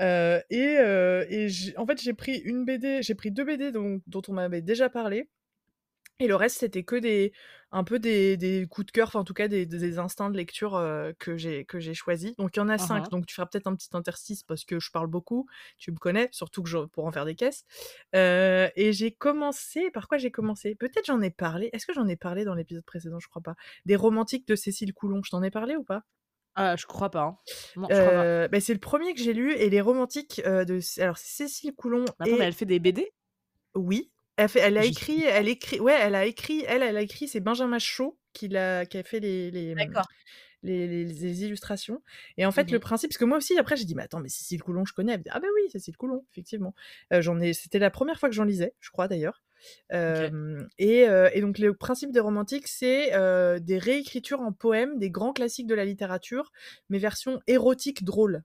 euh, et, euh, et j'ai, en fait j'ai pris une B D, j'ai pris deux B D dont, dont on m'avait déjà parlé, et le reste c'était que des, un peu des, des coups de cœur, enfin en tout cas des, des instincts de lecture euh, que j'ai, que j'ai choisi, donc il y en a uh-huh. cinq, donc tu feras peut-être un petit interstice parce que je parle beaucoup, tu me connais, surtout que je, pour en faire des caisses, euh, et j'ai commencé, par quoi j'ai commencé ? Peut-être j'en ai parlé, est-ce que j'en ai parlé dans l'épisode précédent ? Je crois pas. Des romantiques de Cécile Coulon, je t'en ai parlé ou pas ? Euh, je crois pas. Hein. Non, je crois euh, pas. Bah c'est le premier que j'ai lu, et les romantiques euh, de alors Cécile Coulon. Attends, et... mais elle fait des B D ? Oui, elle fait, elle a écrit, elle écrit, ouais, elle a écrit, elle, elle a écrit, c'est Benjamin Shaw qui l'a, qui a fait les les, les, les, les illustrations. Et en fait, mmh. le principe, parce que moi aussi après j'ai dit mais attends, mais Cécile Coulon je connais. Elle me dit ah ben oui, Cécile Coulon effectivement. Euh, j'en ai, c'était la première fois que j'en lisais, je crois d'ailleurs. Euh, okay. et, euh, et donc le principe des romantiques c'est euh, des réécritures en poèmes des grands classiques de la littérature mais version érotique drôle,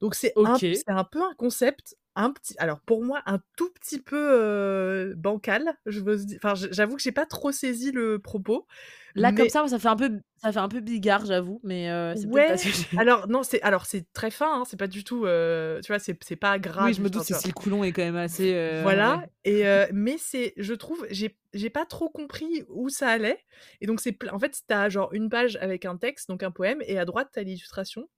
donc c'est, okay. un, c'est un peu un concept un petit, alors pour moi un tout petit peu euh, bancal, je veux dire, enfin j'avoue que j'ai pas trop saisi le propos là, mais... comme ça ça fait un peu ça fait un peu bigard j'avoue, mais euh, c'est ouais. parce que alors non c'est alors c'est très fin hein, c'est pas du tout euh, tu vois c'est c'est pas grave, oui je me doute, c'est si le Coulon est quand même assez euh, voilà ouais. et euh, mais c'est, je trouve j'ai j'ai pas trop compris où ça allait, et donc c'est en fait t'as genre une page avec un texte, donc un poème, et à droite t'as l'illustration.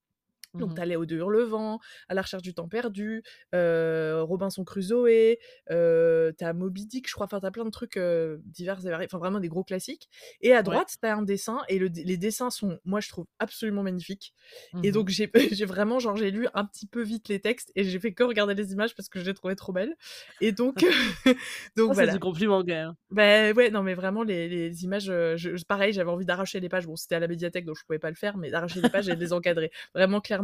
Donc, t'allais au Deux Hurlevents, à la recherche du temps perdu, euh, Robinson Crusoe, euh, t'as Moby Dick, je crois, enfin, t'as plein de trucs euh, divers et variés, enfin, vraiment des gros classiques. Et à droite, ouais. t'as un dessin, et le, les dessins sont, moi, je trouve absolument magnifiques. Mm-hmm. Et donc, j'ai, j'ai vraiment, genre, j'ai lu un petit peu vite les textes, et j'ai fait que regarder les images parce que je les trouvais trop belles. Et donc, donc oh, voilà. C'est du compliment, gars. Ben ouais, non, mais vraiment, les, les images, je, pareil, j'avais envie d'arracher les pages. Bon, c'était à la médiathèque, donc je pouvais pas le faire, mais d'arracher les pages et de les encadrer. Vraiment, clairement.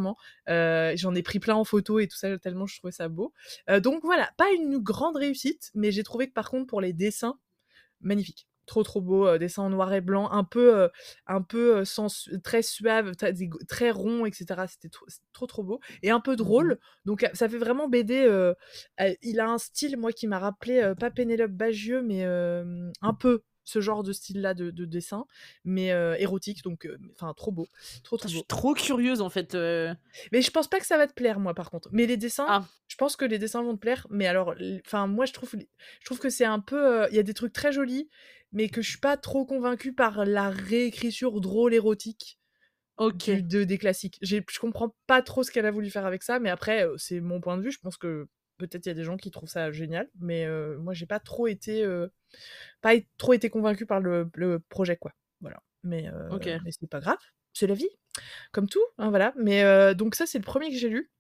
Euh, j'en ai pris plein en photo et tout ça, tellement je trouvais ça beau. Euh, donc voilà, pas une grande réussite, mais j'ai trouvé que par contre pour les dessins, magnifique, trop trop beau, euh, dessin en noir et blanc, un peu, euh, un peu euh, sans, très suave, très, très rond, et cetera. C'était trop, trop trop beau et un peu drôle. Donc ça fait vraiment B D. Euh, euh, il a un style moi qui m'a rappelé euh, pas Pénélope Bagieux, mais euh, un peu. Ce genre de style-là de, de dessin, mais euh, érotique, donc enfin euh, trop beau, trop trop beau. Je suis trop curieuse en fait. Euh... Mais je pense pas que ça va te plaire moi par contre. Mais les dessins, ah. je pense que les dessins vont te plaire. Mais alors, enfin moi je trouve, je trouve que c'est un peu, il euh, y a des trucs très jolis, mais que je suis pas trop convaincue par la réécriture drôle érotique. Ok. Du, de des classiques. J'ai, je comprends pas trop ce qu'elle a voulu faire avec ça, mais après c'est mon point de vue. Je pense que peut-être il y a des gens qui trouvent ça génial, mais euh, moi j'ai pas trop été euh, pas être, trop été convaincue par le, le projet quoi. Voilà. Mais, euh, okay. mais c'est pas grave, c'est la vie, comme tout. Hein, voilà. Mais euh, donc ça c'est le premier que j'ai lu.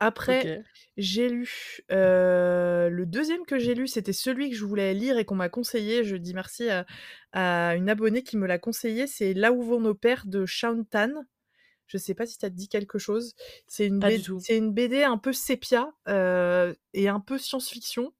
Après okay. j'ai lu euh, le deuxième que j'ai lu, c'était celui que je voulais lire et qu'on m'a conseillé. Je dis merci à, à une abonnée qui me l'a conseillé. C'est Là où vont nos pères de Shaun Tan. Je sais pas si ça te dit quelque chose. C'est une, B D, c'est une B D un peu sépia euh, et un peu science-fiction.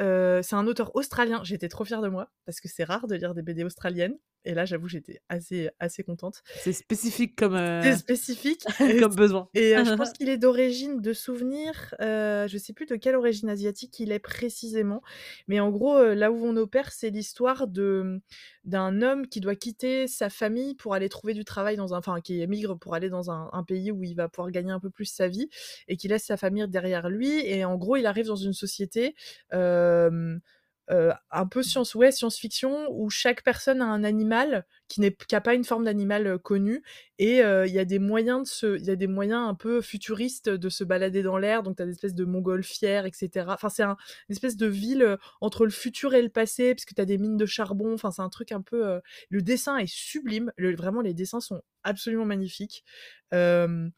Euh, c'est un auteur australien. J'étais trop fière de moi parce que c'est rare de lire des B D australiennes. Et là, j'avoue, j'étais assez, assez contente. C'est spécifique comme... Euh... C'est spécifique. comme besoin. Et euh, je pense qu'il est d'origine de souvenirs. Euh, je sais plus de quelle origine asiatique il est précisément. Mais en gros, euh, Là où vont nos pères, c'est l'histoire de... d'un homme qui doit quitter sa famille pour aller trouver du travail dans un, enfin qui émigre pour aller dans un, un pays où il va pouvoir gagner un peu plus sa vie et qui laisse sa famille derrière lui, et en gros il arrive dans une société euh, euh, un peu science, ouais, science-fiction, où chaque personne a un animal qui n'est qui a pas une forme d'animal euh, connue, et il euh, y a des moyens de se, il y a des moyens un peu futuristes de se balader dans l'air. Donc t'as des espèces de montgolfières, et cetera. Enfin c'est un, une espèce de ville euh, entre le futur et le passé, puisque t'as des mines de charbon. Enfin c'est un truc un peu. Euh... Le dessin est sublime. Le, vraiment les dessins sont absolument magnifiques. Euh...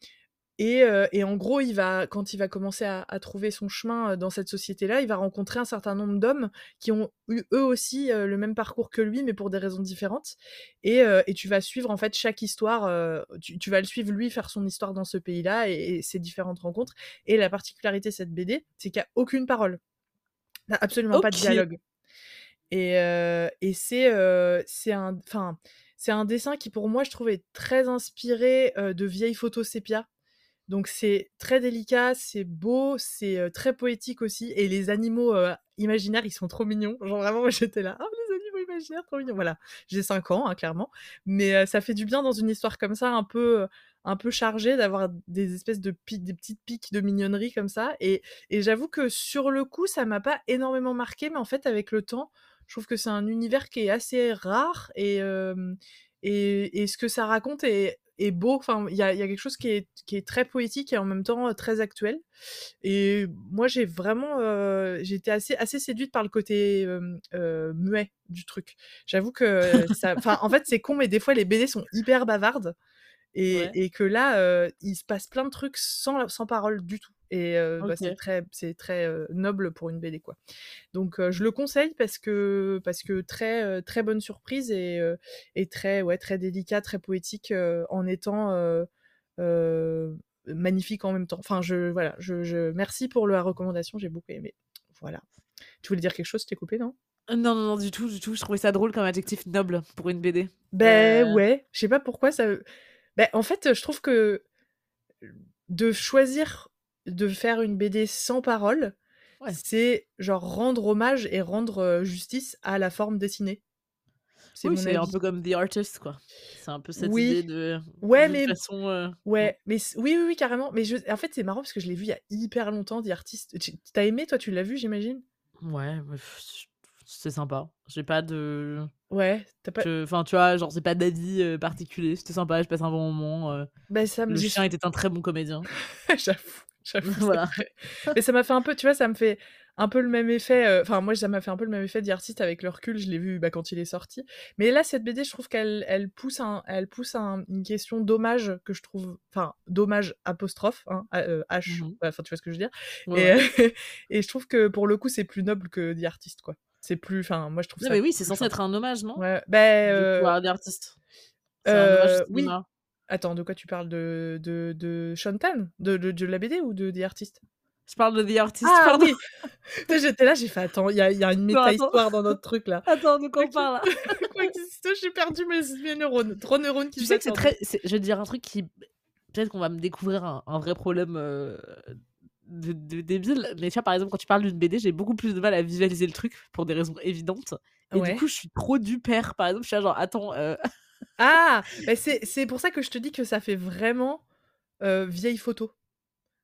Et, euh, et en gros, il va, quand il va commencer à, à trouver son chemin dans cette société-là, il va rencontrer un certain nombre d'hommes qui ont eu eux aussi euh, le même parcours que lui, mais pour des raisons différentes. Et, euh, et tu vas suivre en fait chaque histoire, euh, tu, tu vas le suivre lui faire son histoire dans ce pays-là et, et ses différentes rencontres. Et la particularité de cette B D, c'est qu'il n'y a aucune parole, il n'y a absolument okay. pas de dialogue. Et, euh, et c'est, euh, c'est un, enfin, c'est un dessin qui pour moi je trouvais très inspiré euh, de vieilles photos sépia. Donc c'est très délicat, c'est beau, c'est euh, très poétique aussi. Et les animaux euh, imaginaires, ils sont trop mignons. Genre vraiment, j'étais là, oh les animaux imaginaires, trop mignons. Voilà, j'ai cinq ans, hein, clairement. Mais euh, ça fait du bien dans une histoire comme ça, un peu, euh, un peu chargée, d'avoir des espèces de pi- des petites piques de mignonnerie comme ça. Et, et j'avoue que sur le coup, ça m'a pas énormément marqué. Mais en fait, avec le temps, je trouve que c'est un univers qui est assez rare. Et, euh, et, et ce que ça raconte est... est beau, enfin il y a, y a quelque chose qui est, qui est très poétique et en même temps très actuel, et moi j'ai vraiment euh, j'étais assez, assez séduite par le côté euh, euh, muet du truc. J'avoue que ça, enfin en fait c'est con, mais des fois les B D sont hyper bavardes et, ouais. et que là euh, il se passe plein de trucs sans, sans parole du tout, et euh, okay. bah, c'est très, c'est très euh, noble pour une B D quoi. Donc euh, je le conseille parce que, parce que très, euh, très bonne surprise et, euh, et très, ouais, très délicat, très poétique euh, en étant euh, euh, magnifique en même temps. Enfin je, voilà, je, je... merci pour la recommandation, j'ai beaucoup aimé. Voilà. Tu voulais dire quelque chose, je t'ai coupé, non ? Non, non, non, du tout, du tout. Je trouvais ça drôle comme adjectif noble pour une B D. Ben euh... ouais, je sais pas pourquoi ça... Ben, en fait, je trouve que de choisir de faire une B D sans parole, ouais. c'est genre rendre hommage et rendre justice à la forme dessinée. C'est, oui, c'est un peu comme The Artist, quoi. C'est un peu cette oui. idée de... Ouais, de mais... façon, euh... ouais, mais... Oui, oui, oui, carrément. Mais je... en fait, c'est marrant parce que je l'ai vu il y a hyper longtemps, The Artist. T'as aimé, toi, tu l'as vu, j'imagine ? Ouais, c'est sympa. J'ai pas de... Ouais, t'as pas... Je... Enfin, tu vois, genre, c'est pas d'avis euh, particulier. C'était sympa, je passe un bon moment. Euh... Bah, ça me... Le chien était un très bon comédien. J'avoue. Voilà. Mais ça m'a fait un peu, tu vois, ça me fait un peu le même effet, enfin euh, moi ça m'a fait un peu le même effet The Artist avec le recul, je l'ai vu bah, quand il est sorti, mais là cette B D je trouve qu'elle elle pousse, un, elle pousse un, une question d'hommage que je trouve, enfin d'hommage apostrophe, hein, euh, H, enfin mm-hmm. tu vois ce que je veux dire, ouais. et, euh, et je trouve que pour le coup c'est plus noble que The Artist quoi, c'est plus, enfin moi je trouve non, ça... Mais oui c'est censé être un hommage non ouais, ben, euh... pouvoir, The Artist, c'est euh, un hommage au cinéma. Oui. Attends, de quoi tu parles, de, de, de Shaun Tan, de, de, de la B D ou de The Artist ? Je parle de The Artist, ah, pardon. Oui. J'étais là, j'ai fait, attends, il y a, y a une méta-histoire dans notre truc, là. Attends, de quoi on parle, là ? Quoi qu'il se touche, j'ai perdu mes, mes neurones, trois neurones qui... Tu sais que c'est très... C'est, je vais te dire un truc qui... Peut-être qu'on va me découvrir un, un vrai problème euh, de, de débile, mais tu vois, par exemple, quand tu parles d'une B D, j'ai beaucoup plus de mal à visualiser le truc, pour des raisons évidentes, et ouais. du coup, je suis trop du père, par exemple, je suis là, genre, attends... Euh... Ah, bah c'est, c'est pour ça que je te dis que ça fait vraiment euh, vieille photo.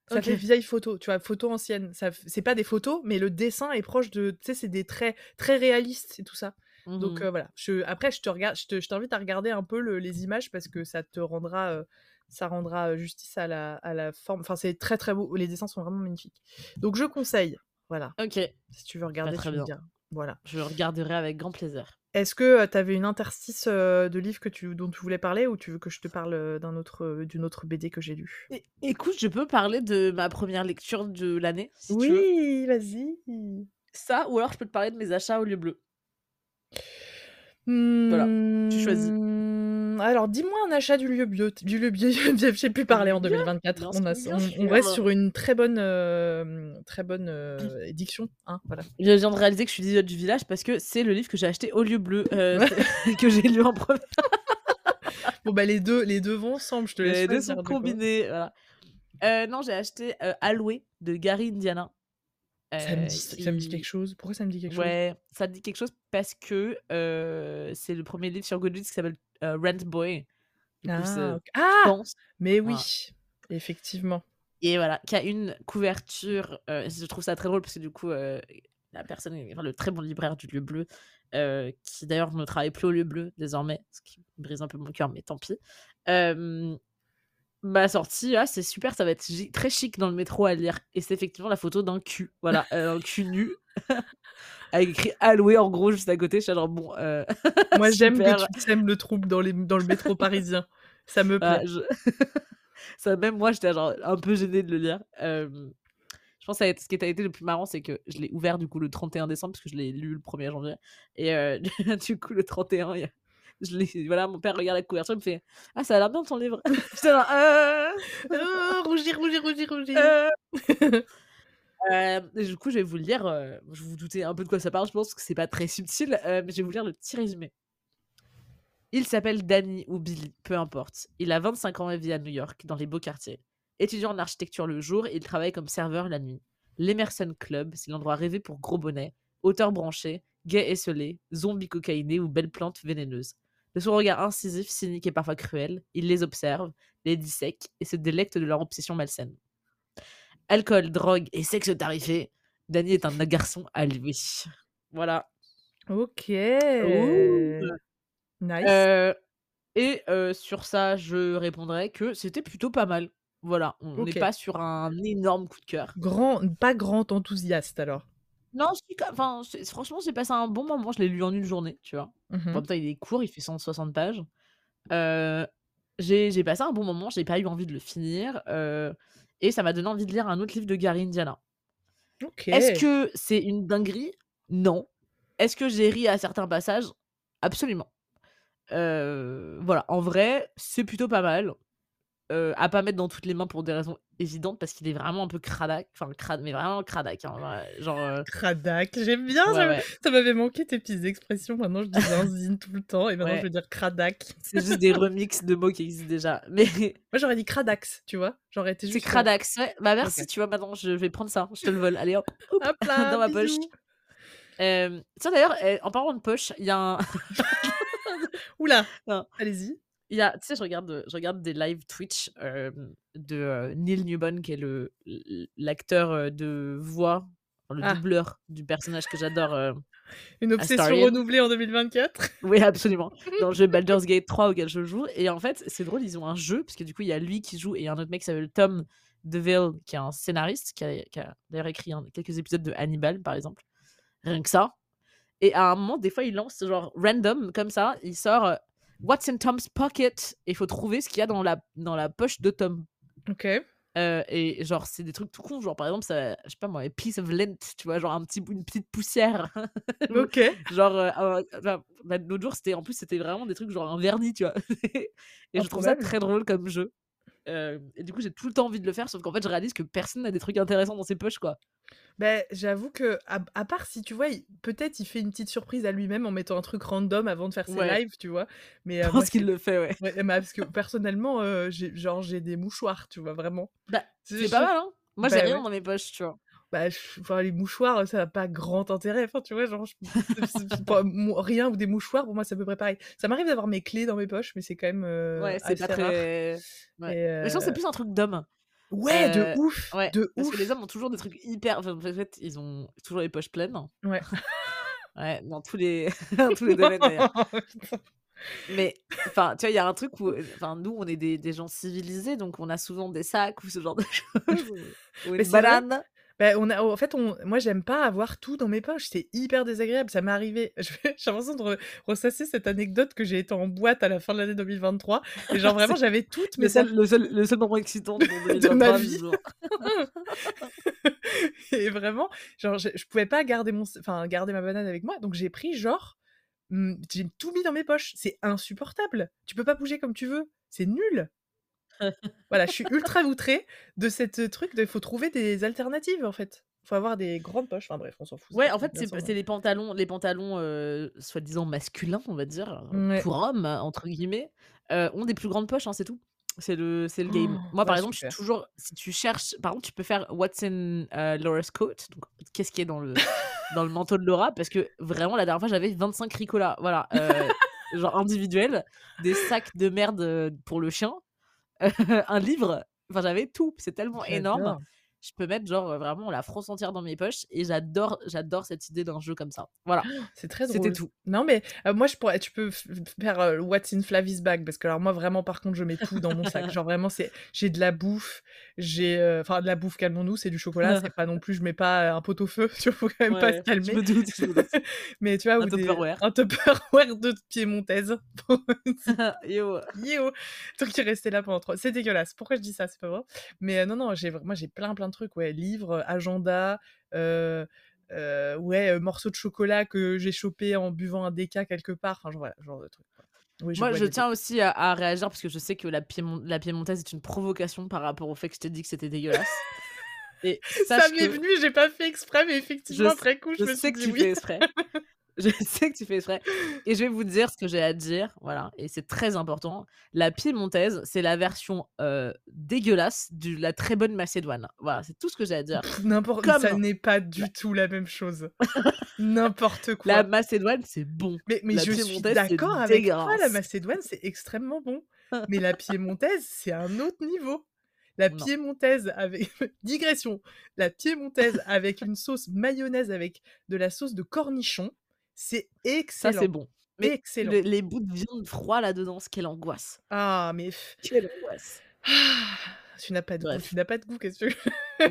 Ça okay. fait vieille photo, tu vois, photo ancienne. Ça, c'est pas des photos, mais le dessin est proche de... Tu sais, c'est des traits très réalistes et tout ça. Mmh. Donc euh, voilà. Je, après, je, te regarde, je, te, je t'invite à regarder un peu le, les images parce que ça te rendra... Euh, ça rendra justice à la, à la forme. Enfin, c'est très très beau. Les dessins sont vraiment magnifiques. Donc je conseille. Voilà. Ok. Si tu veux regarder, très bien. Voilà. Je regarderai avec grand plaisir. Est-ce que euh, tu avais une interstice euh, de livre que tu, dont tu voulais parler, ou tu veux que je te parle euh, d'un autre, euh, d'une autre B D que j'ai lue ? É- Écoute, je peux parler de ma première lecture de l'année, si oui, tu veux. Oui, vas-y. Ça, ou alors je peux te parler de mes achats au lieu bleu. Mmh... Voilà, tu choisis. Alors, dis-moi un achat du lieu bleu. Du lieu bleu, je sais plus parler en deux mille vingt-quatre. Non, on, a, bien, on, on reste sur une très bonne, euh, très bonne euh, diction. Hein, voilà. Je viens de réaliser que je suis déjà du village parce que c'est le livre que j'ai acheté au lieu bleu euh, que j'ai lu en premier. Bon bah les deux, les deux vont ensemble. Je te laisse. Les deux sont combinés. Voilà. Euh, non, j'ai acheté euh, Alloué de Gary Indiana. Ça me, dit, euh, ça me dit quelque chose. Pourquoi ça me dit quelque ouais, chose ? Ouais, ça me dit quelque chose parce que euh, c'est le premier livre sur Goodreads qui s'appelle euh, Rent Boy. Du ah, coup, c'est, okay. ah je pense. Mais oui, voilà. Effectivement. Et voilà, qui a une couverture. Euh, je trouve ça très drôle parce que du coup, euh, la personne, enfin, le très bon libraire du Lieu Bleu, euh, qui d'ailleurs ne travaille plus au Lieu Bleu désormais, ce qui brise un peu mon cœur, mais tant pis. Euh, ma sortie, ah, c'est super, ça va être g- très chic dans le métro à lire. Et c'est effectivement la photo d'un cul, voilà, euh, un cul nu, avec écrit Alloué en gros juste à côté. Je suis genre, bon, euh, moi j'aime que tu sèmes le trouble dans, les, dans le métro parisien, ça me plaît. Ah, je... ça, même moi j'étais genre un peu gênée de le lire. Euh... Je pense que ce qui a été le plus marrant, c'est que je l'ai ouvert du coup le trente et un décembre, parce que je l'ai lu le premier janvier. Et euh, du coup, le trente et un, je l'ai... voilà, mon père regarde la couverture, il me fait « Ah, ça a l'air bien ton livre !» J'étais là euh... « oh, rougir, rougir, rougir, rougir euh... !» euh, Du coup, je vais vous le lire. Euh, je vous doutais un peu de quoi ça parle, je pense que c'est pas très subtil, euh, mais je vais vous lire le petit résumé. Il s'appelle Danny ou Billy, peu importe. Il a vingt-cinq ans et vit à New York, dans les beaux quartiers. Étudiant en architecture le jour, il travaille comme serveur la nuit. L'Emerson Club, c'est l'endroit rêvé pour gros bonnets, auteurs branchés, gays esselés, zombies cocaïnés ou belles plantes vénéneuses. De son regard incisif, cynique et parfois cruel, il les observe, les dissèque et se délecte de leur obsession malsaine. Alcool, drogue et sexe tarifé, Danny est un garçon à lui. Voilà. Ok. Ouh. Nice. Euh, et euh, sur ça, je répondrai que c'était plutôt pas mal. Voilà, on n'est okay. pas sur un énorme coup de cœur. Grand, pas grand enthousiaste alors. Non, c'est, enfin, c'est, franchement, j'ai passé un bon moment. Je l'ai lu en une journée, tu vois. Mm-hmm. En même temps, il est court, il fait cent soixante pages. Euh, j'ai, j'ai passé un bon moment, j'ai pas eu envie de le finir. Euh, et ça m'a donné envie de lire un autre livre de Gary Indiana. Okay. Est-ce que c'est une dinguerie ? Non. Est-ce que j'ai ri à certains passages ? Absolument. Euh, voilà, en vrai, c'est plutôt pas mal. Euh, à pas mettre dans toutes les mains pour des raisons évidentes, parce qu'il est vraiment un peu cradac, enfin crade, mais vraiment cradac, hein, genre euh... cradac, j'aime bien, ouais, j'aime... Ouais. Ça m'avait manqué tes petites expressions, maintenant je dis zine tout le temps et maintenant ouais. Je veux dire cradac, c'est juste des remixes de mots qui existent déjà, mais moi j'aurais dit cradax, tu vois, j'aurais été juste c'est cradax, ouais, bah merci, okay. Tu vois, maintenant je vais prendre ça, je te le vole, allez hop, hop, hop là, dans ma bisous. Poche euh... tiens d'ailleurs, en parlant de poche, il y a un oula, non. Allez-y. Il y a, tu sais, je regarde, je regarde des live Twitch euh, de euh, Neil Newborn, qui est le, l'acteur de voix, enfin, le ah. doubleur du personnage que j'adore. Euh, Une obsession Astarian. Renouvelée en deux mille vingt-quatre. Oui, absolument. Dans le jeu Baldur's Gate trois auquel je joue. Et en fait, c'est drôle, ils ont un jeu, parce que du coup, il y a lui qui joue et un autre mec qui s'appelle Tom DeVille, qui est un scénariste, qui a, qui a d'ailleurs écrit hein, quelques épisodes de Hannibal, par exemple. Rien que ça. Et à un moment, des fois, il lance genre random, comme ça, il sort... Euh, What's in Tom's pocket? Il faut trouver ce qu'il y a dans la, dans la poche de Tom. Ok. Euh, et genre, c'est des trucs tout cons. Genre, par exemple, ça, je sais pas moi, a piece of lint, tu vois, genre un petit, une petite poussière. Ok. Genre, euh, euh, l'autre jour, c'était, en plus, c'était vraiment des trucs genre un vernis, tu vois. Et oh, je trouve ça très drôle comme jeu. Euh, et du coup, j'ai tout le temps envie de le faire, sauf qu'en fait, je réalise que personne n'a des trucs intéressants dans ses poches, quoi. Ben, j'avoue que, à, à part si tu vois, il, peut-être il fait une petite surprise à lui-même en mettant un truc random avant de faire ses ouais. lives, tu vois. Mais, je euh, pense moi, qu'il c'est... le fait, ouais. ouais ben, parce que personnellement, euh, j'ai, genre, j'ai des mouchoirs, tu vois, vraiment. Bah, c'est c'est je... pas mal, hein. Moi, ben, j'ai rien ouais. dans mes poches, tu vois. Bah, je... enfin, les mouchoirs, ça n'a pas grand intérêt. Enfin, tu vois, genre, je... pas... rien ou des mouchoirs, pour moi, c'est à peu près pareil. Ça m'arrive d'avoir mes clés dans mes poches, mais c'est quand même. Euh, ouais, c'est pas très. Ouais. Et, euh... mais je pense que c'est plus un truc d'homme. Ouais, euh, de ouf, ouais, de parce ouf. Parce que les hommes ont toujours des trucs hyper... Enfin, en fait, ils ont toujours les poches pleines. Ouais. Ouais, dans tous les, tous les domaines, d'ailleurs. Mais, enfin, tu vois, il y a un truc où... Enfin, nous, on est des, des gens civilisés, donc on a souvent des sacs ou ce genre de choses. Ou une banane. Bah, on a, en fait, on, moi, j'aime pas avoir tout dans mes poches. C'est hyper désagréable. Ça m'est arrivé. Je, j'ai l'impression de re- ressasser cette anecdote que j'ai été en boîte à la fin de l'année deux mille vingt-trois. Et genre, vraiment, j'avais toutes mes... Seul, le, seul, le seul moment excitant de, deux mille vingt-trois, de ma vie. Et vraiment, genre, je, je pouvais pas garder, mon, enfin, garder ma banane avec moi. Donc, j'ai pris, genre, mm, j'ai tout mis dans mes poches. C'est insupportable. Tu peux pas bouger comme tu veux. C'est nul. Voilà, je suis ultra outrée de cette truc de faut trouver des alternatives, en fait faut avoir des grandes poches, enfin bref on s'en fout. Ouais, en fait c'est, c'est les pantalons les pantalons euh, soi-disant masculins, on va dire ouais. pour hommes entre guillemets, euh, ont des plus grandes poches, hein, c'est tout, c'est le, c'est le game. Oh, moi par ouais, exemple super. Je suis toujours, si tu cherches par exemple, tu peux faire what's in uh, Laura's coat, donc qu'est-ce qui est dans le dans le manteau de Laura, parce que vraiment la dernière fois j'avais vingt-cinq Ricola, voilà, euh, genre individuels, des sacs de merde pour le chien. Un livre, enfin j'avais tout, c'est tellement j'adore. Énorme. je peux mettre genre vraiment la France entière dans mes poches, et j'adore, j'adore cette idée d'un jeu comme ça. Voilà, c'est très drôle. C'était tout. Non mais euh, moi je pourrais, tu peux faire euh, What's in Flavy's bag, parce que alors moi vraiment par contre je mets tout dans mon sac. Genre vraiment c'est, j'ai de la bouffe, j'ai enfin euh, de la bouffe, calmons-nous, c'est du chocolat, c'est pas non plus, je mets pas un pot au feu, tu vois, faut quand même ouais, pas se calmer. Je me doute, je me doute. Mais tu vois, un Tupperware, un Tupperware de piémontaise. Yo, yo. Donc il restait là pendant trois. C'est dégueulasse. Pourquoi je dis ça, c'est pas vrai. Mais euh, non non, j'ai moi j'ai plein plein de trucs, ouais, livres, agenda, euh, euh, ouais, euh, morceaux de chocolat que j'ai chopé en buvant un déca quelque part, enfin genre, voilà, genre de trucs. Oui, je Moi, je tiens aussi à, à réagir parce que je sais que la, Piémont- la piémontaise est une provocation par rapport au fait que je t'ai dit que c'était dégueulasse. Et ça m'est que... venu, j'ai pas fait exprès, mais effectivement, je après coup, je, je me suis dit oui. Je sais que tu fais exprès. Je sais que tu fais exprès. Et je vais vous dire ce que j'ai à dire, voilà. Et c'est très important. La piémontaise, c'est la version euh, dégueulasse de la très bonne Macédoine. Voilà, c'est tout ce que j'ai à dire. Pff, n'importe Comme... ça n'est pas du tout la même chose. N'importe quoi. La Macédoine, c'est bon. Mais, mais je suis d'accord avec toi. La Macédoine, c'est extrêmement bon. Mais la piémontaise, c'est un autre niveau. La piémontaise avec... Digression. La piémontaise avec une sauce mayonnaise avec de la sauce de cornichon. C'est excellent. Ça, c'est bon. Mais excellent. Le, les bouts de viande froid là-dedans, quelle angoisse. Ah, mais... Quelle angoisse. Ah, tu n'as pas de Bref. goût. Tu n'as pas de goût, qu'est-ce que...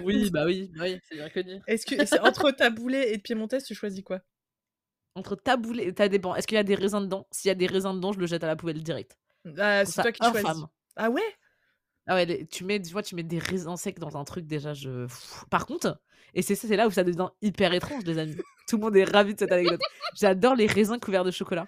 Oui, bah oui, oui, c'est bien connu. Est-ce que, est-ce, entre taboulé et piémontaise, tu choisis quoi? Entre taboulé... Ça dépend. Est-ce qu'il y a des raisins dedans? S'il y a des raisins dedans, je le jette à la poubelle direct. Ah, c'est toi qui infâme. choisis. Ah ouais? Ah ouais, les, tu mets, tu vois, tu mets des raisins secs dans un truc, déjà, je... Par contre... Et c'est, c'est là où ça devient hyper étrange, les amis. Tout le monde est ravi de cette anecdote. J'adore les raisins couverts de chocolat.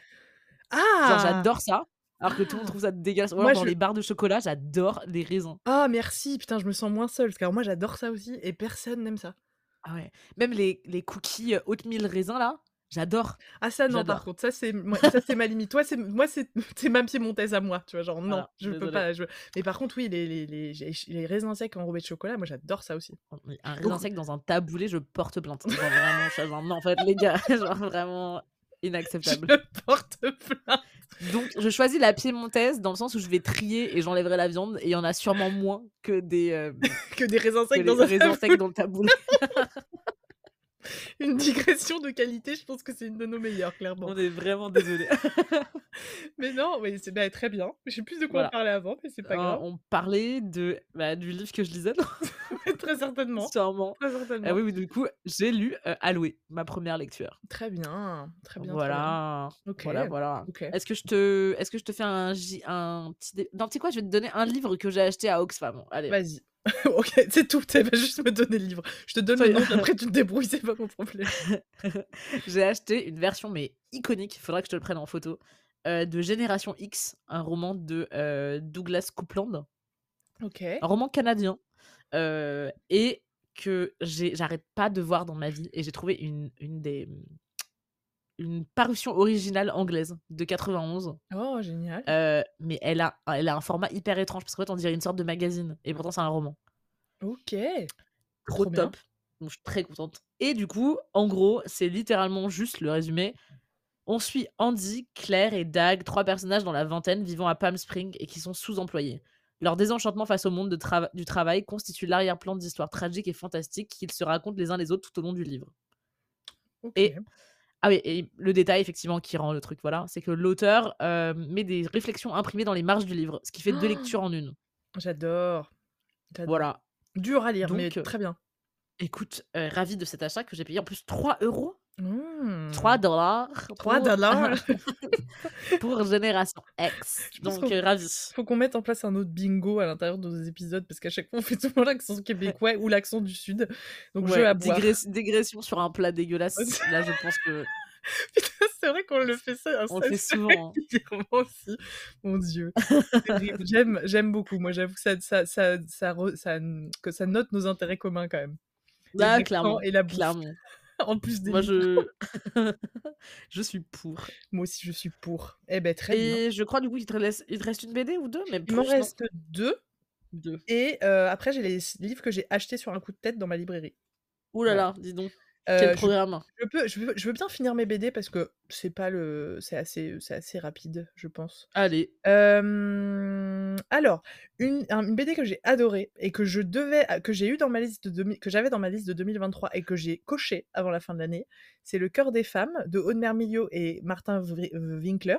Ah genre, j'adore ça, alors que tout le monde trouve ça dégueulasse. Moi, dans je... les barres de chocolat, j'adore les raisins. Ah, merci, putain, je me sens moins seule. Parce que moi, j'adore ça aussi, et personne n'aime ça. Ah ouais. Même les, les cookies oatmeal raisins, là, j'adore. Ah ça, non, j'adore. Par contre, ça, c'est, moi, ça, c'est ma limite. Toi, c'est, moi, c'est, c'est ma piémontaise à moi, tu vois, genre, non, voilà, je désolé. peux pas. Je... Mais par contre, oui, les, les, les, les raisins secs enrobés de chocolat, moi, j'adore ça aussi. Un raisin Donc... sec dans un taboulé, je porte plainte. Genre, vraiment, je... non, en fait, les gars, genre, vraiment inacceptable. Je porte plainte. Donc, je choisis la piémontaise dans le sens où je vais trier et j'enlèverai la viande, et il y en a sûrement moins que des... Euh... que des raisins secs, que dans, les raisins secs dans le taboulé. Une digression de qualité, je pense que c'est une de nos meilleures, clairement. On est vraiment désolé. Mais non, mais c'est bah, très bien. Je sais plus de quoi voilà. on parlait avant, mais c'est pas euh, grave. On parlait de bah, du livre que je lisais. Très certainement. Sûrement. Très certainement. Ah oui, mais du coup, j'ai lu euh, Alloué, ma première lecture. Très bien, très bien. Voilà, très bien. Okay. voilà, voilà. Okay. Est-ce que je te, est-ce que je te fais un, un petit, dé... non, tu sais quoi, je vais te donner un livre que j'ai acheté à Oxfam. Allez. Vas-y. Ok, c'est tout, tu vas juste me donner le livre. Je te donne le nom, après tu te débrouilles, c'est pas mon problème. J'ai acheté une version, mais iconique, faudra que je te le prenne en photo, euh, de Génération X, un roman de euh, Douglas Coupland. Ok. Un roman canadien. Euh, et que j'ai, j'arrête pas de voir dans ma vie. Et j'ai trouvé une, une des... une parution originale anglaise de quatre-vingt-onze. Oh, génial. Euh, mais elle a, elle a un format hyper étrange, parce qu'en fait, on dirait une sorte de magazine. Et pourtant, c'est un roman. Ok. Trop, Trop top. Bien. Donc, je suis très contente. Et du coup, en gros, c'est littéralement juste le résumé. On suit Andy, Claire et Dag, trois personnages dans la vingtaine vivant à Palm Springs et qui sont sous-employés. Leur désenchantement face au monde de tra- du travail constitue l'arrière-plan d'histoires tragiques et fantastiques qu'ils se racontent les uns les autres tout au long du livre. Ok. Et... Ah oui, et le détail, effectivement, qui rend le truc, voilà, c'est que l'auteur euh, met des réflexions imprimées dans les marges du livre, ce qui fait oh deux lectures en une. J'adore. J'adore. Voilà. Dur à lire, donc, mais très bien. Écoute, euh, ravie de cet achat que j'ai payé en plus trois euros. Mmh. trois dollars. Pour... trois dollars pour Génération X. Donc, euh, ravie. Il faut qu'on mette en place un autre bingo à l'intérieur de nos épisodes, parce qu'à chaque fois, on fait toujours l'accent québécois ou l'accent du Sud. Donc, ouais, jeu à boire. Dégress- dégression sur un plat dégueulasse. Là, je pense que... Putain, c'est vrai qu'on le fait ça. On le fait souvent. Aussi. Mon Dieu. J'aime, j'aime beaucoup. Moi, j'avoue que ça, ça, ça, ça, ça, que ça note nos intérêts communs, quand même. Ah, clairement. Et la bouffe. Clairement. En plus des... Moi, je... je suis pour. Moi aussi, je suis pour. Eh ben, très Et bien. Et je crois, du coup, il te, laisse... il te reste une B D ou deux même. Il me reste non. deux. deux. Et euh, après, j'ai les livres que j'ai achetés sur un coup de tête dans ma librairie. Ouh là ouais. là, dis donc. Euh, Quel programme je, je, peux, je, veux, je veux bien finir mes B D parce que c'est pas le, c'est assez, c'est assez rapide, je pense. Allez. Euh, alors, une, une B D que j'ai adorée et que je devais, que j'ai eu dans ma liste de que j'avais dans ma liste de deux mille vingt-trois et que j'ai coché avant la fin de l'année, c'est Le Chœur des femmes de Audemer Millot et Martin v- Winkler.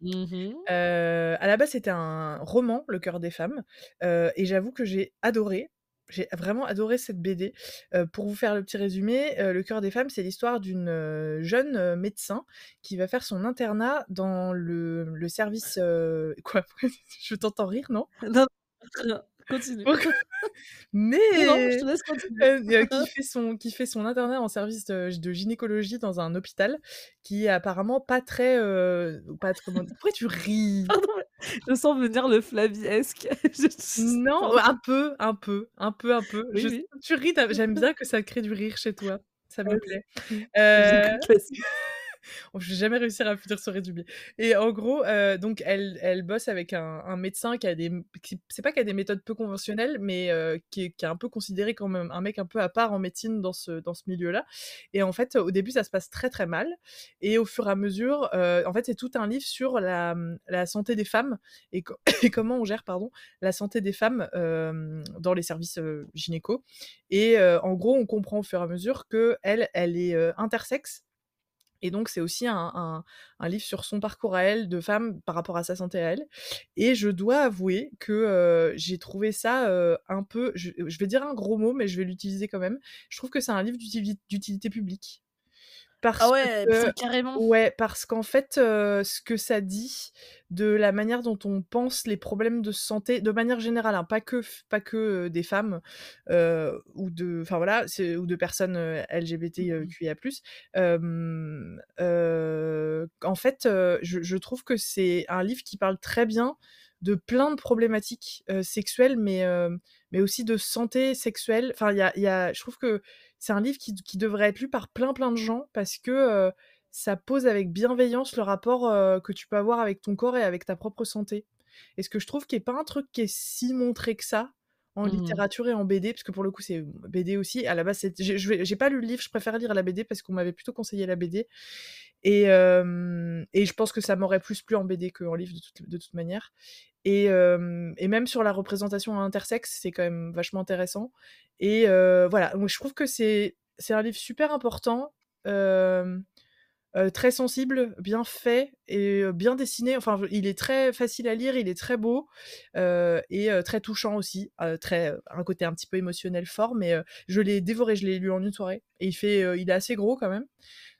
Mmh. Euh, à la base, c'était un roman, Le Chœur des femmes, euh, et j'avoue que j'ai adoré. J'ai vraiment adoré cette B D. Euh, pour vous faire le petit résumé, euh, Le Cœur des femmes, c'est l'histoire d'une euh, jeune euh, médecin qui va faire son internat dans le, le service... Euh... Quoi ? Je t'entends rire, non ? Non, non, continue. Mais... Non, je te laisse continuer. euh, euh, qui, fait son, qui fait son internat en service de, de gynécologie dans un hôpital qui est apparemment pas très... Euh, pas très... Pourquoi tu ris ? Pardon. Je sens venir le Flaviesque. Je... Non, un peu, un peu, un peu, un peu. Oui, je... oui. Tu ris, t'as... j'aime bien que ça crée du rire chez toi. Ça me plaît. Euh... Je vais jamais réussir à finir ce résumé. Et en gros, euh, donc elle, elle bosse avec un, un médecin qui a des, qui, c'est pas qu'il a des méthodes peu conventionnelles, mais euh, qui, est, qui est un peu considéré comme un mec un peu à part en médecine dans ce, dans ce milieu-là. Et en fait, au début, ça se passe très très mal. Et au fur et à mesure, euh, en fait, c'est tout un livre sur la, la santé des femmes et, co- et comment on gère, pardon, la santé des femmes euh, dans les services euh, gynéco. Et euh, en gros, on comprend au fur et à mesure que elle, elle est euh, intersexe. Et donc, c'est aussi un, un, un livre sur son parcours à elle, de femme, par rapport à sa santé à elle. Et je dois avouer que euh, j'ai trouvé ça euh, un peu... Je, je vais dire un gros mot, mais je vais l'utiliser quand même. Je trouve que c'est un livre d'utilité, d'utilité publique. Parce ah ouais, que, c'est carrément... Ouais, parce qu'en fait, euh, ce que ça dit de la manière dont on pense les problèmes de santé, de manière générale, hein, pas que, pas que des femmes euh, ou, de, voilà, c'est, ou de personnes L G B T Q I A plus, euh, euh, en fait, euh, je, je trouve que c'est un livre qui parle très bien de plein de problématiques euh, sexuelles, mais, euh, mais aussi de santé sexuelle. Enfin, y a, y a, je trouve que c'est un livre qui, qui devrait être lu par plein plein de gens parce que euh, ça pose avec bienveillance le rapport euh, que tu peux avoir avec ton corps et avec ta propre santé. Et ce que je trouve qui n'est pas un truc qui est si montré que ça en mmh. littérature et en B D, parce que pour le coup c'est B D aussi. À la base, c'est... J'ai, j'ai pas lu le livre, je préfère lire la B D parce qu'on m'avait plutôt conseillé la B D. Et, euh, et je pense que ça m'aurait plus plu en B D qu'en livre de toute, de toute manière. Et, euh, et même sur la représentation intersexe, c'est quand même vachement intéressant. Et euh, voilà, donc je trouve que c'est, c'est un livre super important, euh, euh, très sensible, bien fait et bien dessiné. Enfin, il est très facile à lire, il est très beau euh, et euh, très touchant aussi. Euh, très, un côté un petit peu émotionnel fort, mais euh, je l'ai dévoré, je l'ai lu en une soirée. Et il, fait, euh, il est assez gros quand même.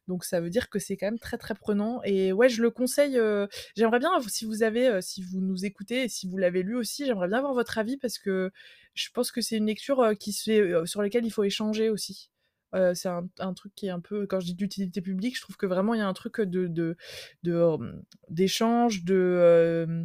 Donc ça veut dire que c'est quand même très très prenant et ouais je le conseille. Euh, j'aimerais bien si vous avez, euh, si vous nous écoutez et si vous l'avez lu aussi, j'aimerais bien avoir votre avis parce que je pense que c'est une lecture euh, qui se, euh, sur laquelle il faut échanger aussi. Euh, c'est un, un truc qui est un peu, quand je dis d'utilité publique, je trouve que vraiment il y a un truc de, de, de euh, d'échange, de euh,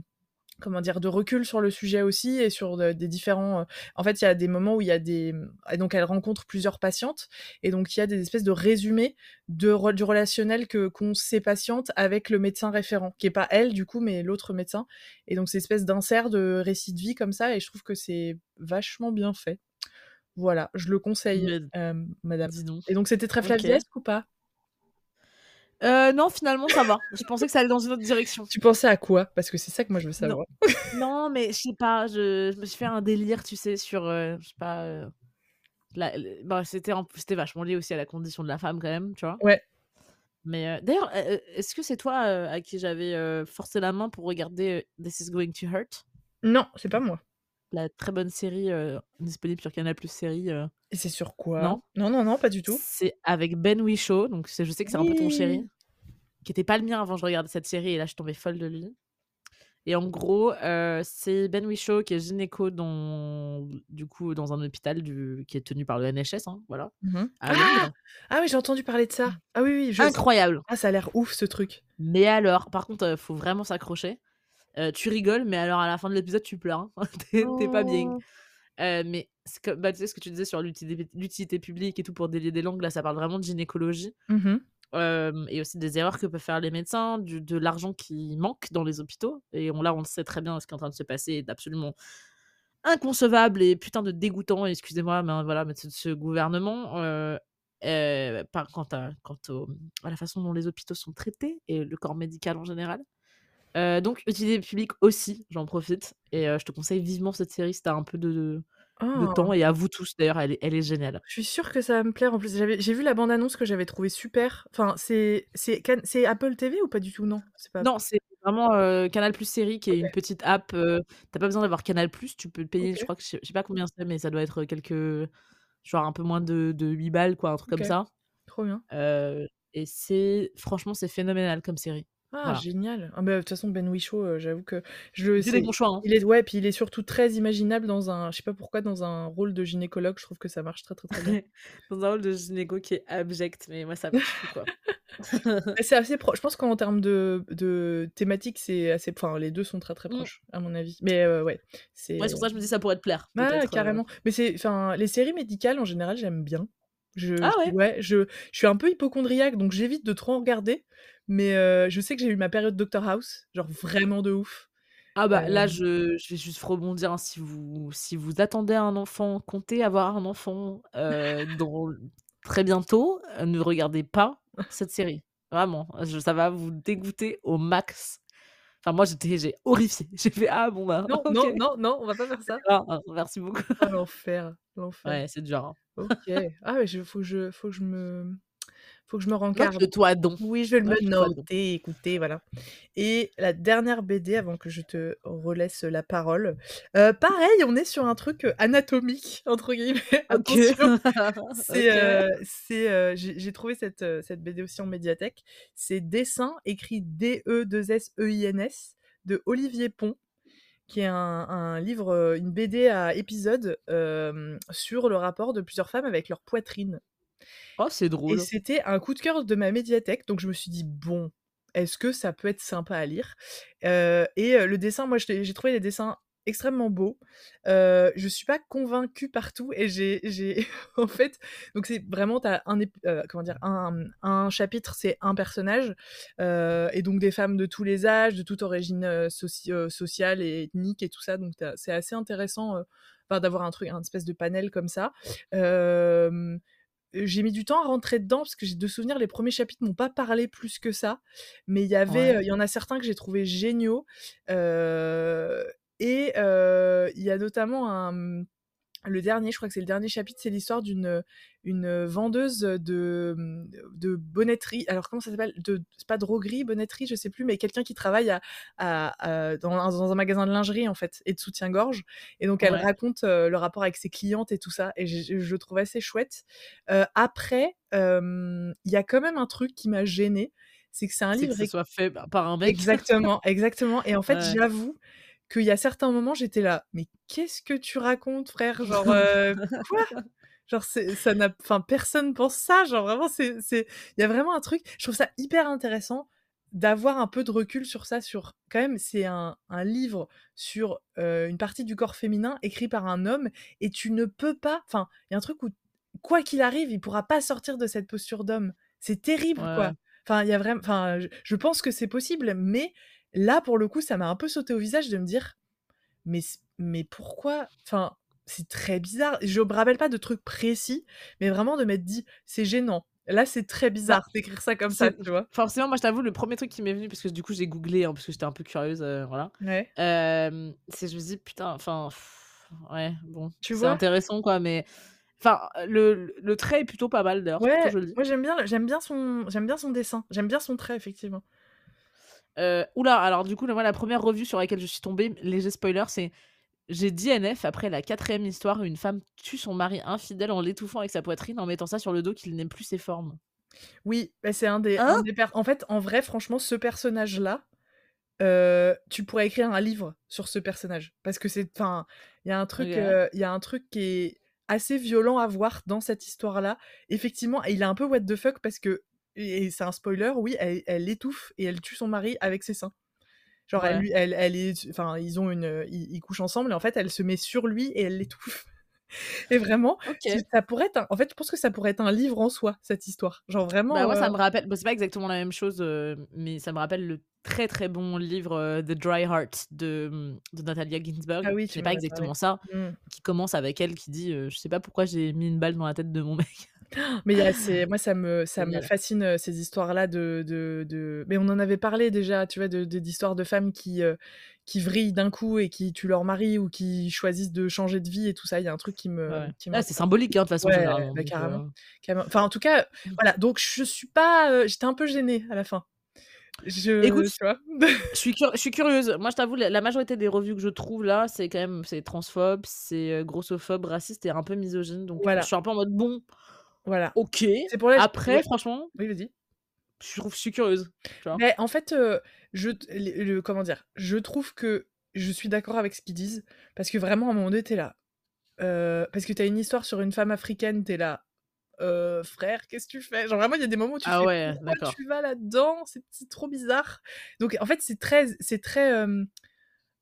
comment dire, de recul sur le sujet aussi et sur de, des différents... Euh... En fait, il y a des moments où il y a des... Et donc, elle rencontre plusieurs patientes et donc il y a des espèces de résumés de re... du relationnel que... qu'ont ces patientes avec le médecin référent, qui n'est pas elle, du coup, mais l'autre médecin. Et donc, c'est une espèce d'insert de récit de vie comme ça et je trouve que c'est vachement bien fait. Voilà, je le conseille, mais... euh, madame. Dis donc. Et donc, c'était très flaviesque okay. ou pas Euh, non, finalement, ça va. Je pensais que ça allait dans une autre direction. Tu pensais à quoi ? Parce que c'est ça que moi, je veux savoir. Non, non mais je sais pas. Je, je me suis fait un délire, tu sais, sur... Euh, je sais pas... Euh, la, le, bah, c'était, en, c'était vachement lié aussi à la condition de la femme, quand même, tu vois. Ouais. Mais euh, d'ailleurs, euh, est-ce que c'est toi euh, à qui j'avais euh, forcé la main pour regarder euh, This is Going to Hurt ? Non, c'est pas moi. La très bonne série euh, disponible sur Canal Plus série. Euh... Et c'est sur quoi ? Non, non, non, non, pas du tout. C'est avec Ben Whishaw, donc c'est, je sais que c'est oui. un peu ton chéri, qui était pas le mien avant que je regardais cette série, et là je tombais folle de lui. Et en gros, euh, c'est Ben Whishaw qui est gynéco dans, du coup, dans un hôpital du... qui est tenu par le N H S, hein, voilà. Mm-hmm. À ah, ah oui, j'ai entendu parler de ça. Ah oui, oui. Je... Incroyable. Ah, ça a l'air ouf ce truc. Mais alors, par contre, euh, faut vraiment s'accrocher. Euh, tu rigoles, mais alors à la fin de l'épisode, tu pleures. Hein. t'es, oh. t'es pas bien. Euh, mais c'est que, bah, tu sais ce que tu disais sur l'utilité, l'utilité publique et tout pour délier des langues, là ça parle vraiment de gynécologie. Mm-hmm. Euh, et aussi des erreurs que peuvent faire les médecins, du, de l'argent qui manque dans les hôpitaux. Et on, là, on sait très bien ce qui est en train de se passer est absolument inconcevable et putain de dégoûtant. Excusez-moi, mais voilà, mais ce, ce gouvernement. Euh, euh, par, quant, à, quant au, à la façon dont les hôpitaux sont traités et le corps médical en général. Euh, donc, Utilité publique aussi, j'en profite. Et euh, je te conseille vivement cette série si t'as un peu de, de, oh. de temps. Et à vous tous, d'ailleurs, elle est, elle est géniale. Je suis sûre que ça va me plaire. En plus, j'avais, j'ai vu la bande-annonce que j'avais trouvée super. Enfin, c'est, c'est, c'est Apple T V ou pas du tout? Non, c'est pas... non, c'est vraiment euh, Canal Plus Série qui est okay. une petite app. Euh, t'as pas besoin d'avoir Canal Plus. Tu peux le payer, okay. je crois que je sais, je sais pas combien c'est, mais ça doit être quelques. Genre un peu moins de, de huit balles, quoi, un truc okay. comme ça. Trop bien. Euh, et c'est. Franchement, c'est phénoménal comme série. Ah, voilà. Génial. Ah, bah, de toute façon, Ben Whishaw, euh, j'avoue que je le. C'est des bons choix. Hein. Il est ouais, puis il est surtout très imaginable dans un, je sais pas pourquoi, dans un rôle de gynécologue. Je trouve que ça marche très très très bien. Dans un rôle de gynéco qui est abject, mais moi ça marche quoi. C'est assez proche. Je pense qu'en termes de de thématique, c'est assez. Enfin, les deux sont très très proches mm. à mon avis. Mais euh, ouais, c'est. Ouais, c'est pour ça que je me dis ça pourrait te plaire. Ah, carrément. Euh... Mais c'est, enfin, les séries médicales en général, j'aime bien. Je, ah ouais. Je, ouais, je, je suis un peu hypochondriaque, donc j'évite de trop en regarder. Mais euh, je sais que j'ai eu ma période Doctor House, genre vraiment de ouf. Ah bah euh... là, je, je vais juste rebondir. Hein, si, vous, si vous attendez un enfant, comptez avoir un enfant euh, dans, très bientôt, ne regardez pas cette série. Vraiment, je, ça va vous dégoûter au max. Enfin, moi, j'étais, j'ai horrifié. J'ai fait, ah bon bah... Non, okay. non, non, non, on va pas faire ça. Ah, merci beaucoup. Ah, l'enfer, l'enfer. Ouais, c'est dur. Hein. Ok. Ah mais il faut que je, faut que je me... Faut que je me rencarde. De toi, donc. Oui, je vais le me noter, écoutez, voilà. Et la dernière B D, avant que je te relaisse la parole. Euh, pareil, on est sur un truc anatomique, entre guillemets. Okay. Attention. c'est, okay. euh, c'est, euh, j'ai, j'ai trouvé cette, cette B D aussi en médiathèque. C'est Dessin, écrit D E deux S E I N S, de Olivier Pont, qui est un, un livre, une B D à épisodes euh, sur le rapport de plusieurs femmes avec leur poitrine. Oh, c'est drôle. Et c'était un coup de cœur de ma médiathèque, donc je me suis dit, bon, est-ce que ça peut être sympa à lire euh, et euh, le dessin, moi j'ai, j'ai trouvé les dessins extrêmement beaux. Euh, je suis pas convaincue partout et j'ai, j'ai... en fait, donc c'est vraiment t'as un ép... euh, comment dire un, un chapitre, c'est un personnage euh, et donc des femmes de tous les âges, de toute origine euh, soci... euh, sociale et ethnique et tout ça, donc t'as... c'est assez intéressant euh, enfin, d'avoir un truc, un espèce de panel comme ça. Euh... J'ai mis du temps à rentrer dedans parce que j'ai de souvenirs, les premiers chapitres m'ont pas parlé plus que ça, mais il y avait, il ouais. euh, y en a certains que j'ai trouvé géniaux euh, et il euh, y a notamment un, le dernier, je crois que c'est le dernier chapitre, c'est l'histoire d'une une vendeuse de de bonnetterie. Alors comment ça s'appelle de, c'est pas droguerie, bonnetterie, je sais plus, mais quelqu'un qui travaille à, à, à, dans, un, dans un magasin de lingerie en fait et de soutien-gorge. Et donc ouais. elle raconte euh, le rapport avec ses clientes et tout ça. Et je, je le trouve assez chouette. Euh, après, il euh, y a quand même un truc qui m'a gênée, c'est que c'est un c'est livre que ça ré- soit fait par un mec. Exactement, exactement. Et en fait, ouais. j'avoue. Qu'il y a certains moments, j'étais là, mais qu'est-ce que tu racontes, frère? Genre, euh, quoi? Genre, c'est, ça n'a, enfin, personne pense ça. Genre, vraiment, c'est, c'est, il y a vraiment un truc. Je trouve ça hyper intéressant d'avoir un peu de recul sur ça. Sur, quand même, c'est un, un livre sur euh, une partie du corps féminin écrit par un homme, et tu ne peux pas. Enfin, il y a un truc où, quoi qu'il arrive, il pourra pas sortir de cette posture d'homme. C'est terrible, ouais. quoi. Enfin, il y a vraiment. Enfin, je, je pense que c'est possible, mais. Là, pour le coup, ça m'a un peu sauté au visage de me dire mais, mais pourquoi. Enfin, c'est très bizarre. Je me rappelle pas de trucs précis, mais vraiment de m'être dit c'est gênant. Là, c'est très bizarre bah, d'écrire ça comme ça, tu vois. Forcément, moi, je t'avoue, le premier truc qui m'est venu, parce que du coup, j'ai googlé, hein, parce que j'étais un peu curieuse, euh, voilà. Ouais. Euh, c'est je me dis putain, enfin, ouais, bon, tu c'est vois intéressant, quoi, mais. Enfin, le, le trait est plutôt pas mal, d'ailleurs. Ouais, je le dis. Moi, j'aime bien, j'aime bien son, j'aime bien son dessin, j'aime bien son trait, effectivement. Euh, oula, alors du coup, moi, la première revue sur laquelle je suis tombée, léger spoiler, c'est j'ai D N F après la quatrième histoire où une femme tue son mari infidèle en l'étouffant avec sa poitrine en mettant ça sur le dos qu'il n'aime plus ses formes. Oui, bah c'est un des, hein un des per- en fait, en vrai, franchement, ce personnage-là, euh, tu pourrais écrire un livre sur ce personnage parce que c'est, enfin, il y a un truc, il ouais. euh, y a un truc qui est assez violent à voir dans cette histoire-là. Effectivement, il est un peu what the fuck parce que. Et c'est un spoiler, oui, elle, elle étouffe et elle tue son mari avec ses seins. Genre, ouais. elle lui, elle, elle est, enfin, ils ont une, ils, ils couchent ensemble et en fait, elle se met sur lui et elle l'étouffe. Et vraiment, okay. ça pourrait être, un, en fait, je pense que ça pourrait être un livre en soi cette histoire. Genre vraiment. Bah ouais, euh... ça me rappelle. Bon, c'est pas exactement la même chose, euh, mais ça me rappelle le très très bon livre euh, The Dry Heart de, de Natalia Ginsberg. Ah oui, c'est pas exactement parler. Ça. Mmh. Qui commence avec elle qui dit, euh, je sais pas pourquoi j'ai mis une balle dans la tête de mon mec. Mais il y a ces... moi, ça me, ça me fascine, ces histoires-là de, de, de... Mais on en avait parlé déjà, tu vois, de, de, d'histoires de femmes qui, euh, qui vrillent d'un coup et qui tuent leur mari ou qui choisissent de changer de vie et tout ça. Il y a un truc qui me... Ouais. Qui me... Ah, c'est symbolique, hein, de façon ouais, générale. Bah, carrément. Euh... carrément. Enfin, en tout cas, voilà. Donc, je suis pas... Euh, j'étais un peu gênée à la fin. Je... Écoute, je suis, cur- je suis curieuse. Moi, je t'avoue, la, la majorité des revues que je trouve là, c'est quand même c'est transphobe, c'est grossophobe, raciste et un peu misogyne. Donc, voilà. Je suis un peu en mode bon. Voilà. Ok. C'est pour la... Après, ouais. franchement, oui, vas-y. Je, trouve, je suis curieuse. Tu vois. Mais en fait, euh, je le, le, comment dire, je trouve que je suis d'accord avec ce qu'ils disent parce que vraiment, à un moment donné, t'es là. Euh, parce que t'as une histoire sur une femme africaine, t'es là. Euh, frère, qu'est-ce que tu fais? Genre vraiment, il y a des moments où tu ah fais ouais, pourquoi tu vas là-dedans, c'est, c'est trop bizarre. Donc en fait, c'est très, c'est très, euh...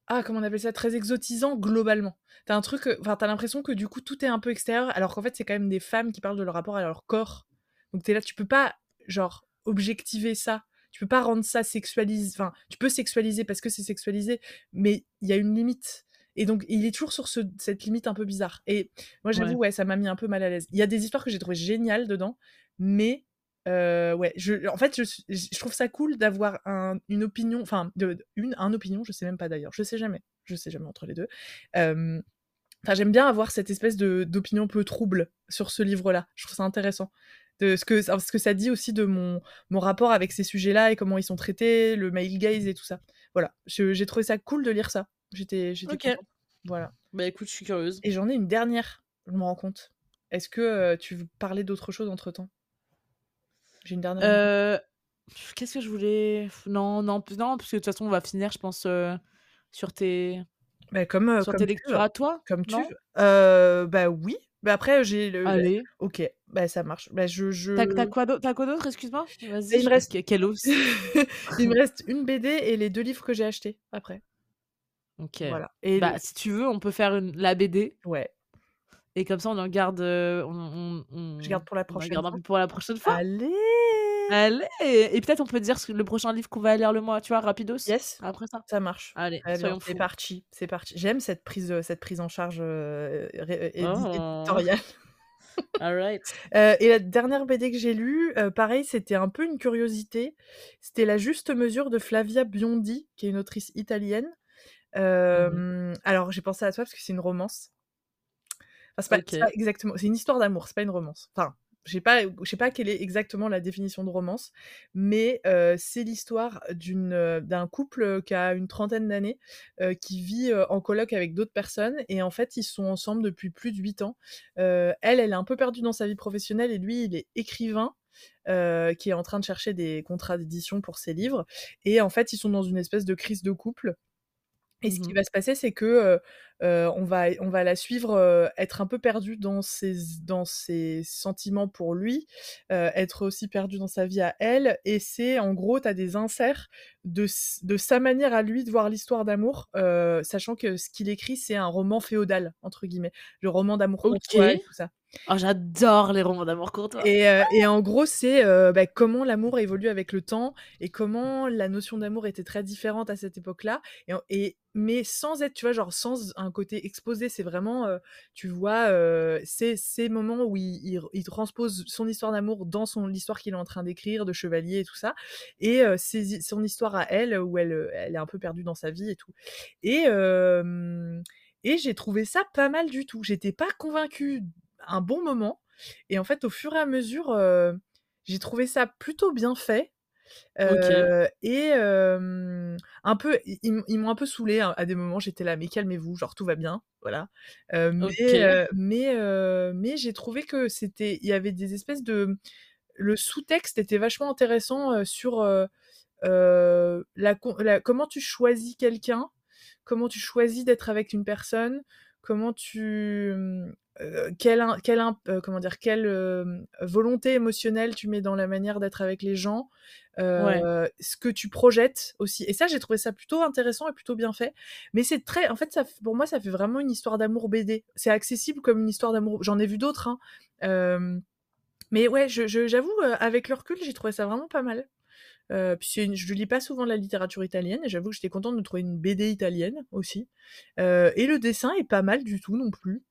ah comment on appelle ça, très exotisant globalement. T'as un truc, enfin t'as l'impression que du coup tout est un peu extérieur, alors qu'en fait c'est quand même des femmes qui parlent de leur rapport à leur corps. Donc t'es là, tu peux pas genre objectiver ça, tu peux pas rendre ça sexualisé. Enfin, tu peux sexualiser parce que c'est sexualisé, mais il y a une limite. Et donc, il est toujours sur ce, cette limite un peu bizarre. Et moi, j'avoue, ouais. ouais, ça m'a mis un peu mal à l'aise. Il y a des histoires que j'ai trouvées géniales dedans, mais euh, ouais, je, en fait, je, je trouve ça cool d'avoir un, une opinion, enfin, une, un opinion, je sais même pas d'ailleurs, je sais jamais, je sais jamais entre les deux. Euh, enfin, j'aime bien avoir cette espèce de, d'opinion un peu trouble sur ce livre-là. Je trouve ça intéressant. De ce que, ce que ça dit aussi de mon, mon rapport avec ces sujets-là et comment ils sont traités, le male gaze et tout ça. Voilà, je, j'ai trouvé ça cool de lire ça. J'étais, j'étais okay. contente. Voilà. Bah écoute, je suis curieuse. Et j'en ai une dernière, je me rends compte. Est-ce que euh, tu veux parler d'autre chose entre temps? J'ai une dernière. Euh... Qu'est-ce que je voulais. Non, non, non, parce que de toute façon, on va finir, je pense, euh, sur tes. Bah, comme, euh, sur comme tes lectures à toi. Comme tu. Euh, bah oui. Bah après, j'ai. Le... Allez. Ok, bah ça marche. Bah, je, je... T'as, t'as, quoi t'as quoi d'autre? Excuse-moi. Vas-y. Il me reste... Quelle hausse. Il me reste une B D et les deux livres que j'ai achetés après. Ok. Voilà. Et bah, le... si tu veux, on peut faire une... la B D. Ouais. Et comme ça, on en garde. Euh, on, on, on... Je garde pour la prochaine. On un peu pour la prochaine fois. Allez. Allez. Et peut-être on peut dire le prochain livre qu'on va lire le mois, tu vois, rapidos. Yes. Après ça. Ça marche. Allez. Allez on c'est parti. C'est parti. J'aime cette prise, cette prise en charge euh, ré- oh. éditoriale. All right. euh, et la dernière B D que j'ai lue, euh, pareil, c'était un peu une curiosité. C'était La Juste Mesure de Flavia Biondi, qui est une autrice italienne. Euh, mmh. Alors j'ai pensé à toi parce que c'est une romance. Enfin, c'est, pas, okay. c'est pas exactement, c'est une histoire d'amour, c'est pas une romance. Enfin, je sais pas, je sais pas quelle est exactement la définition de romance, mais euh, c'est l'histoire d'une d'un couple qui a une trentaine d'années, euh, qui vit euh, en coloc avec d'autres personnes et en fait ils sont ensemble depuis plus de huit ans. Euh, elle, elle est un peu perdue dans sa vie professionnelle et lui, il est écrivain. Euh, qui est en train de chercher des contrats d'édition pour ses livres et en fait ils sont dans une espèce de crise de couple. Et ce qui va se passer, c'est que euh, on va on va la suivre euh, être un peu perdue dans ses dans ses sentiments pour lui, euh, être aussi perdue dans sa vie à elle. Et c'est en gros, t'as des inserts de de sa manière à lui de voir l'histoire d'amour, euh, sachant que ce qu'il écrit, c'est un roman féodal entre guillemets, le roman d'amour courtois okay. et tout ça. Oh, j'adore les romans d'amour courtois. Et, euh, et en gros, c'est euh, bah, comment l'amour évolue avec le temps et comment la notion d'amour était très différente à cette époque-là. Et, et mais sans être, tu vois, genre sans un côté exposé, c'est vraiment, euh, tu vois, euh, c'est ces moments où il, il, il transpose son histoire d'amour dans son l'histoire qu'il est en train d'écrire de chevalier et tout ça. Et euh, c'est son histoire à elle où elle, elle est un peu perdue dans sa vie et tout. Et euh, et j'ai trouvé ça pas mal du tout. J'étais pas convaincue. Un bon moment et en fait au fur et à mesure euh, j'ai trouvé ça plutôt bien fait euh, okay. et euh, un peu ils, ils m'ont un peu saoulée hein, à des moments j'étais là mais calmez-vous genre tout va bien voilà euh, mais okay. euh, mais euh, mais j'ai trouvé que c'était il y avait des espèces de le sous-texte était vachement intéressant euh, sur euh, euh, la, la comment tu choisis quelqu'un comment tu choisis d'être avec une personne comment tu Euh, quelle, quelle, euh, comment dire, quelle euh, volonté émotionnelle tu mets dans la manière d'être avec les gens, euh, ouais. ce que tu projettes aussi. Et ça, j'ai trouvé ça plutôt intéressant et plutôt bien fait. Mais c'est très, en fait, ça, pour moi, ça fait vraiment une histoire d'amour B D. C'est accessible comme une histoire d'amour. J'en ai vu d'autres, hein. Euh, mais ouais, je, je, j'avoue, euh, avec le recul, j'ai trouvé ça vraiment pas mal. Euh, puis une, je lis pas souvent de la littérature italienne et j'avoue que j'étais contente de trouver une B D italienne aussi. Euh, et le dessin est pas mal du tout non plus.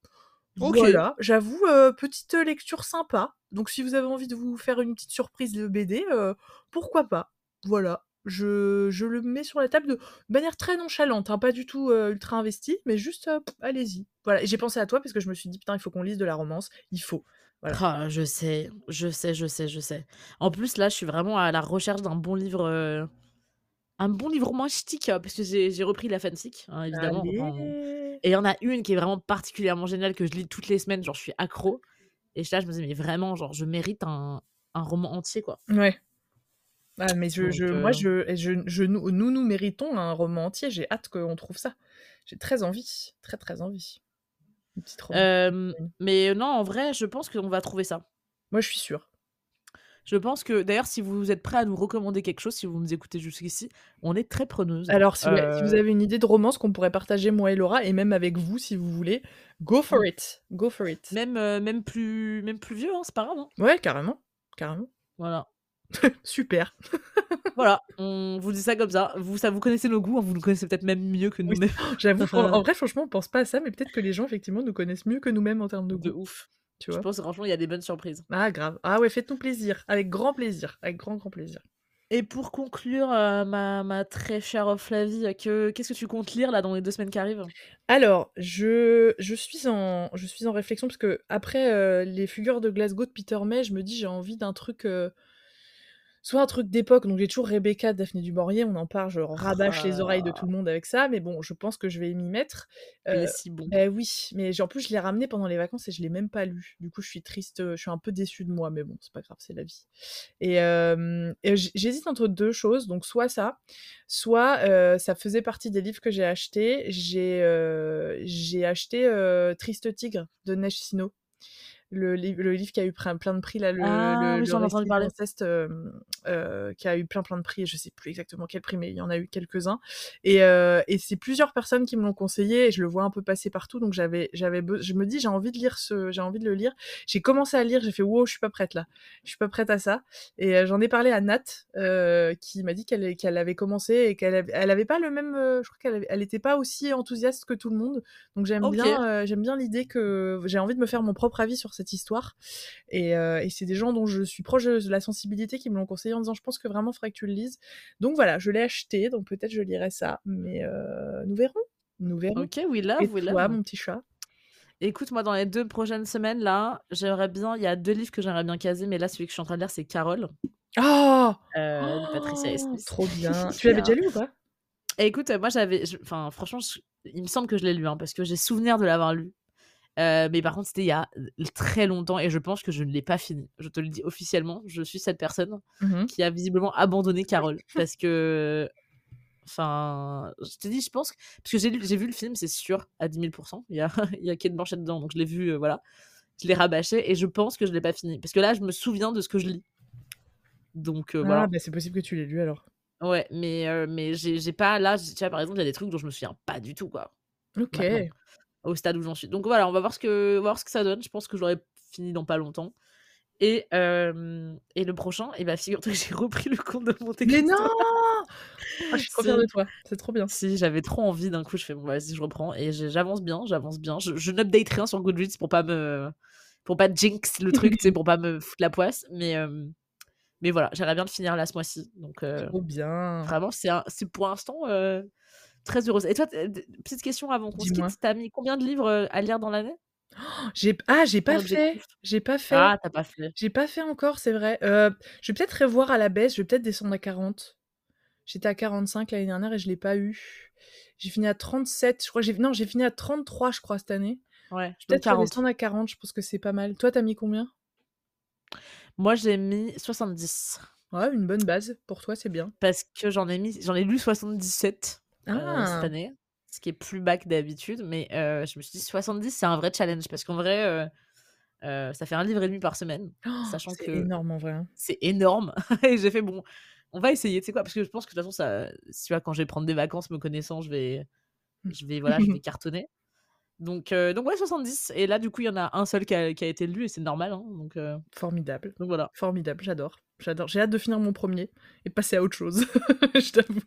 Okay. Voilà, j'avoue, euh, petite lecture sympa. Donc si vous avez envie de vous faire une petite surprise de B D, euh, pourquoi pas. Voilà, je, je le mets sur la table de manière très nonchalante, hein, pas du tout euh, ultra investie, mais juste euh, pff, allez-y. Voilà, et j'ai pensé à toi parce que je me suis dit putain, il faut qu'on lise de la romance, il faut. Voilà. Oh, je sais, je sais, je sais, je sais. En plus là, je suis vraiment à la recherche d'un bon livre, euh... un bon livre romantique, parce que j'ai, j'ai repris la fanfic, hein, évidemment. Allez. Et il y en a une qui est vraiment particulièrement géniale, que je lis toutes les semaines, genre je suis accro. Et là, je me disais, mais vraiment, genre, je mérite un, un roman entier, quoi. Ouais. Ah, mais je, Donc, je, euh... moi, je, je, je, nous, nous méritons un roman entier. J'ai hâte qu'on trouve ça. J'ai très envie. Très, très envie. Une petite romance. Euh, mais non, en vrai, je pense qu'on va trouver ça. Moi, je suis sûre. Je pense que, d'ailleurs, si vous êtes prêts à nous recommander quelque chose, si vous nous écoutez jusqu'ici, on est très preneuses. Alors, si, euh... ouais, si vous avez une idée de romance qu'on pourrait partager, moi et Laura, et même avec vous, si vous voulez, go for it, go for it. Même, euh, même, plus, même plus vieux, hein, c'est pas grave. Hein. Ouais, carrément, carrément. Voilà. Super. Voilà, on vous dit ça comme ça. Vous, ça, vous connaissez nos goûts, hein, vous nous connaissez peut-être même mieux que nous-mêmes. Oui, j'avoue, en, en vrai, franchement, on pense pas à ça, mais peut-être que les gens, effectivement, nous connaissent mieux que nous-mêmes en termes de goût. De ouf. Tu vois. Je pense franchement il y a des bonnes surprises. Ah grave. Ah ouais, faites-nous plaisir, avec grand plaisir, avec grand grand plaisir. Et pour conclure, euh, ma, ma très chère Flavie, que qu'est-ce que tu comptes lire là dans les deux semaines qui arrivent ? Alors je je suis en je suis en réflexion parce que après euh, les Fugueurs de Glasgow de Peter May, je me dis j'ai envie d'un truc. Euh... Soit un truc d'époque, donc j'ai toujours Rebecca, Daphné du Maurier, on en parle, je rabâche ah. les oreilles de tout le monde avec ça, mais bon, je pense que je vais m'y mettre. Euh, si bon. Euh, oui, mais en plus je l'ai ramené pendant les vacances et je l'ai même pas lu. Du coup, je suis triste, je suis un peu déçue de moi, mais bon, c'est pas grave, c'est la vie. Et, euh, et j'hésite entre deux choses, donc soit ça, soit euh, ça faisait partie des livres que j'ai achetés. J'ai euh, j'ai acheté euh, Triste Tigre de Neige Sino. Le, li- le livre qui a eu plein de prix là, le, ah, le, le test euh, euh, qui a eu plein plein de prix, je sais plus exactement quel prix mais il y en a eu quelques-uns et, euh, et c'est plusieurs personnes qui me l'ont conseillé et je le vois un peu passer partout donc j'avais, j'avais be- je me dis j'ai envie de lire ce, j'ai envie de le lire, j'ai commencé à lire, j'ai fait wow je suis pas prête là, je suis pas prête à ça et euh, j'en ai parlé à Nat euh, qui m'a dit qu'elle, qu'elle avait commencé et qu'elle avait, elle avait pas le même, euh, je crois qu'elle avait, elle était pas aussi enthousiaste que tout le monde donc j'aime, okay. bien, euh, j'aime bien l'idée que j'ai envie de me faire mon propre avis sur cette Cette histoire et, euh, et c'est des gens dont je suis proche de la sensibilité qui me l'ont conseillé en disant je pense que vraiment il faudrait que tu le lises donc voilà je l'ai acheté donc peut-être je lirai ça mais euh, nous verrons nous verrons ok we love, et we toi love. Mon petit chat écoute moi dans les deux prochaines semaines là j'aimerais bien il y a deux livres que j'aimerais bien caser mais là celui que je suis en train de lire c'est Carole oh, euh, oh Patricia Estes. Trop bien tu l'avais déjà lu ou pas et écoute moi j'avais enfin franchement je... il me semble que je l'ai lu hein, parce que j'ai souvenir de l'avoir lu. Euh, mais par contre c'était il y a très longtemps et je pense que je ne l'ai pas fini, je te le dis officiellement, je suis cette personne mm-hmm. qui a visiblement abandonné Carole parce que enfin je te dis je pense que... parce que j'ai, j'ai vu le film c'est sûr à dix mille pour cent il y a, il y a Kate Blanchett dedans donc je l'ai vu euh, voilà je l'ai rabâché et je pense que je ne l'ai pas fini parce que là je me souviens de ce que je lis donc euh, ah, voilà bah c'est possible que tu l'aies lu alors ouais mais, euh, mais j'ai, j'ai pas là tu vois par exemple il y a des trucs dont je me souviens pas du tout quoi ok maintenant. Au stade où j'en suis. Donc voilà, on va voir ce que, voir ce que ça donne. Je pense que j'aurai fini dans pas longtemps. Et, euh, et le prochain, eh ben, figure-toi que j'ai repris Le Comte de Monte Cristo. Mais non ah, je suis trop fière de toi. C'est trop bien. Si, j'avais trop envie. D'un coup, je fais bon, vas-y, si je reprends. Et j'avance bien, j'avance bien. Je, je n'update rien sur Goodreads pour pas me. Pour pas jinx le truc, tu sais, pour pas me foutre la poisse. Mais. Euh... Mais voilà, j'aimerais bien le finir là ce mois-ci. Donc, euh, trop bien. Vraiment, c'est, un, c'est pour l'instant euh, très heureuse. Et toi, t- t- petite question avant qu'on se quitte, t'as mis combien de livres à lire dans l'année ? Oh, j'ai... Ah, j'ai pas fait. J'ai pas fait. Ah, t'as pas fait. J'ai pas fait encore, c'est vrai. Euh, je vais peut-être revoir à la baisse, je vais peut-être descendre à quarante. J'étais à quarante-cinq l'année dernière et je l'ai pas eu. J'ai fini à trente-sept, je crois. J'ai... Non, j'ai fini à trente-trois, je crois, cette année. Ouais, je vais peut-être descendre à quarante, je pense que c'est pas mal. Toi, t'as mis combien ? Moi, j'ai mis soixante-dix. Ouais, une bonne base. Pour toi, c'est bien. Parce que j'en ai, mis, j'en ai lu soixante-dix-sept ah. euh, cette année, ce qui est plus bas que d'habitude. Mais euh, je me suis dit, soixante-dix, c'est un vrai challenge. Parce qu'en vrai, euh, euh, ça fait un livre et demi par semaine. Oh, sachant c'est que énorme, en vrai. C'est énorme. Et j'ai fait, bon, on va essayer. Tu sais quoi ? Parce que je pense que de toute façon, ça, tu vois, quand je vais prendre des vacances, me connaissant, je vais, je vais, voilà, je vais cartonner. Donc, euh, donc ouais, soixante-dix. Et là, du coup, il y en a un seul qui a, qui a été lu et c'est normal. Hein, donc, euh... Formidable. Donc voilà. Formidable, j'adore. J'adore. J'ai hâte de finir mon premier et passer à autre chose. Je t'avoue.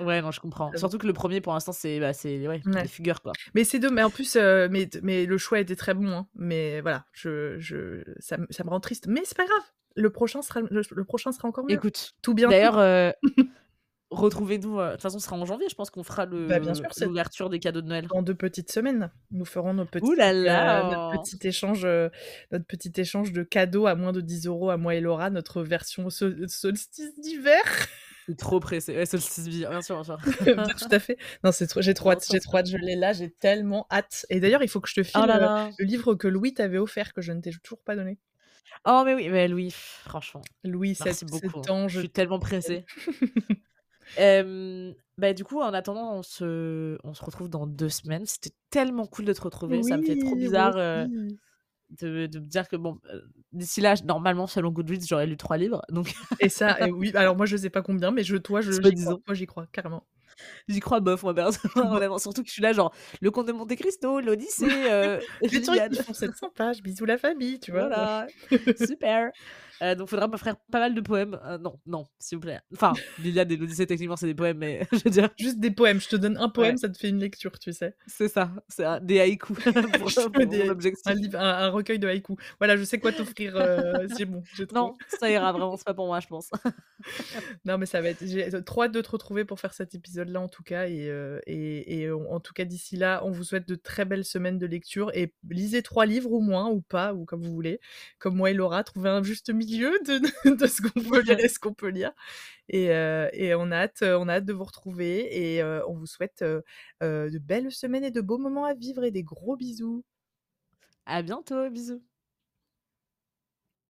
Ouais, non, je comprends. Surtout que le premier, pour l'instant, c'est bah, c'est ouais, ouais. Les Fugueurs, quoi. Mais c'est deux. Mais en plus, euh, mais mais le choix était très bon. Hein. Mais voilà, je je ça me ça me rend triste. Mais c'est pas grave. Le prochain sera le, le prochain sera encore mieux. Écoute, tout bien. D'ailleurs, euh, retrouvez-nous. De toute façon, ce sera en janvier. Je pense qu'on fera le bah, bien sûr, l'ouverture des cadeaux de Noël. Dans deux petites semaines, nous ferons nos petits, là euh, notre petit échange, euh, notre petit échange de cadeaux à moins de dix euros à moi et Laura, notre version sol- solstice d'hiver. C'est trop pressé, ouais, solstice bien, bien sûr, bien sûr. Tout à fait. Non, c'est trop, j'ai trop hâte, j'ai trop hâte, je l'ai là, j'ai tellement hâte. Et d'ailleurs, il faut que je te file oh là là. Le livre que Louis t'avait offert, que je ne t'ai toujours pas donné. Oh mais oui, mais Louis, franchement. Louis, merci beaucoup. Temps, je... je suis tellement pressée. Euh, bah, du coup, en attendant, on se, on se retrouve dans deux semaines. C'était tellement cool de te retrouver, oui, ça me fait trop bizarre euh, de, de me dire que bon, euh, d'ici là, normalement, selon Goodreads, j'aurais lu trois livres. Donc... et ça, et oui. Alors moi, je sais pas combien, mais je, toi, je, j'y, crois, toi, j'y crois, carrément. J'y crois, bof, moi, personnellement. Surtout que je suis là, genre, le Comte de Monte Cristo, l'Odyssée, euh, Juliane. Ils font sept cents pages, bisous la famille, tu vois. Voilà, super. Euh, donc, faudra m'offrir pas mal de poèmes. Euh, non, non, s'il vous plaît. Enfin, Liliane et l'Odyssée, techniquement, c'est des poèmes, mais je veux dire. Juste des poèmes, je te donne un poème, ouais. Ça te fait une lecture, tu sais. C'est ça, c'est un, des haïkus. pour, pour des, un, livre, un, un recueil de haïkus. Voilà, je sais quoi t'offrir, euh, c'est bon. J'ai trop... Non, ça ira vraiment, c'est pas pour moi, je pense. Non, mais ça va être. J'ai trop hâte de te retrouver pour faire cet épisode-là, en tout cas. Et, euh, et, et en tout cas, d'ici là, on vous souhaite de très belles semaines de lecture. Et lisez trois livres ou moins, ou pas, ou comme vous voulez. Comme moi et Laura, trouvez un juste milieu. Milieu de, de ce qu'on peut lire et ce qu'on peut lire et, euh, et on, a hâte, on a hâte de vous retrouver et euh, on vous souhaite euh, euh, de belles semaines et de beaux moments à vivre et des gros bisous. À bientôt, bisous.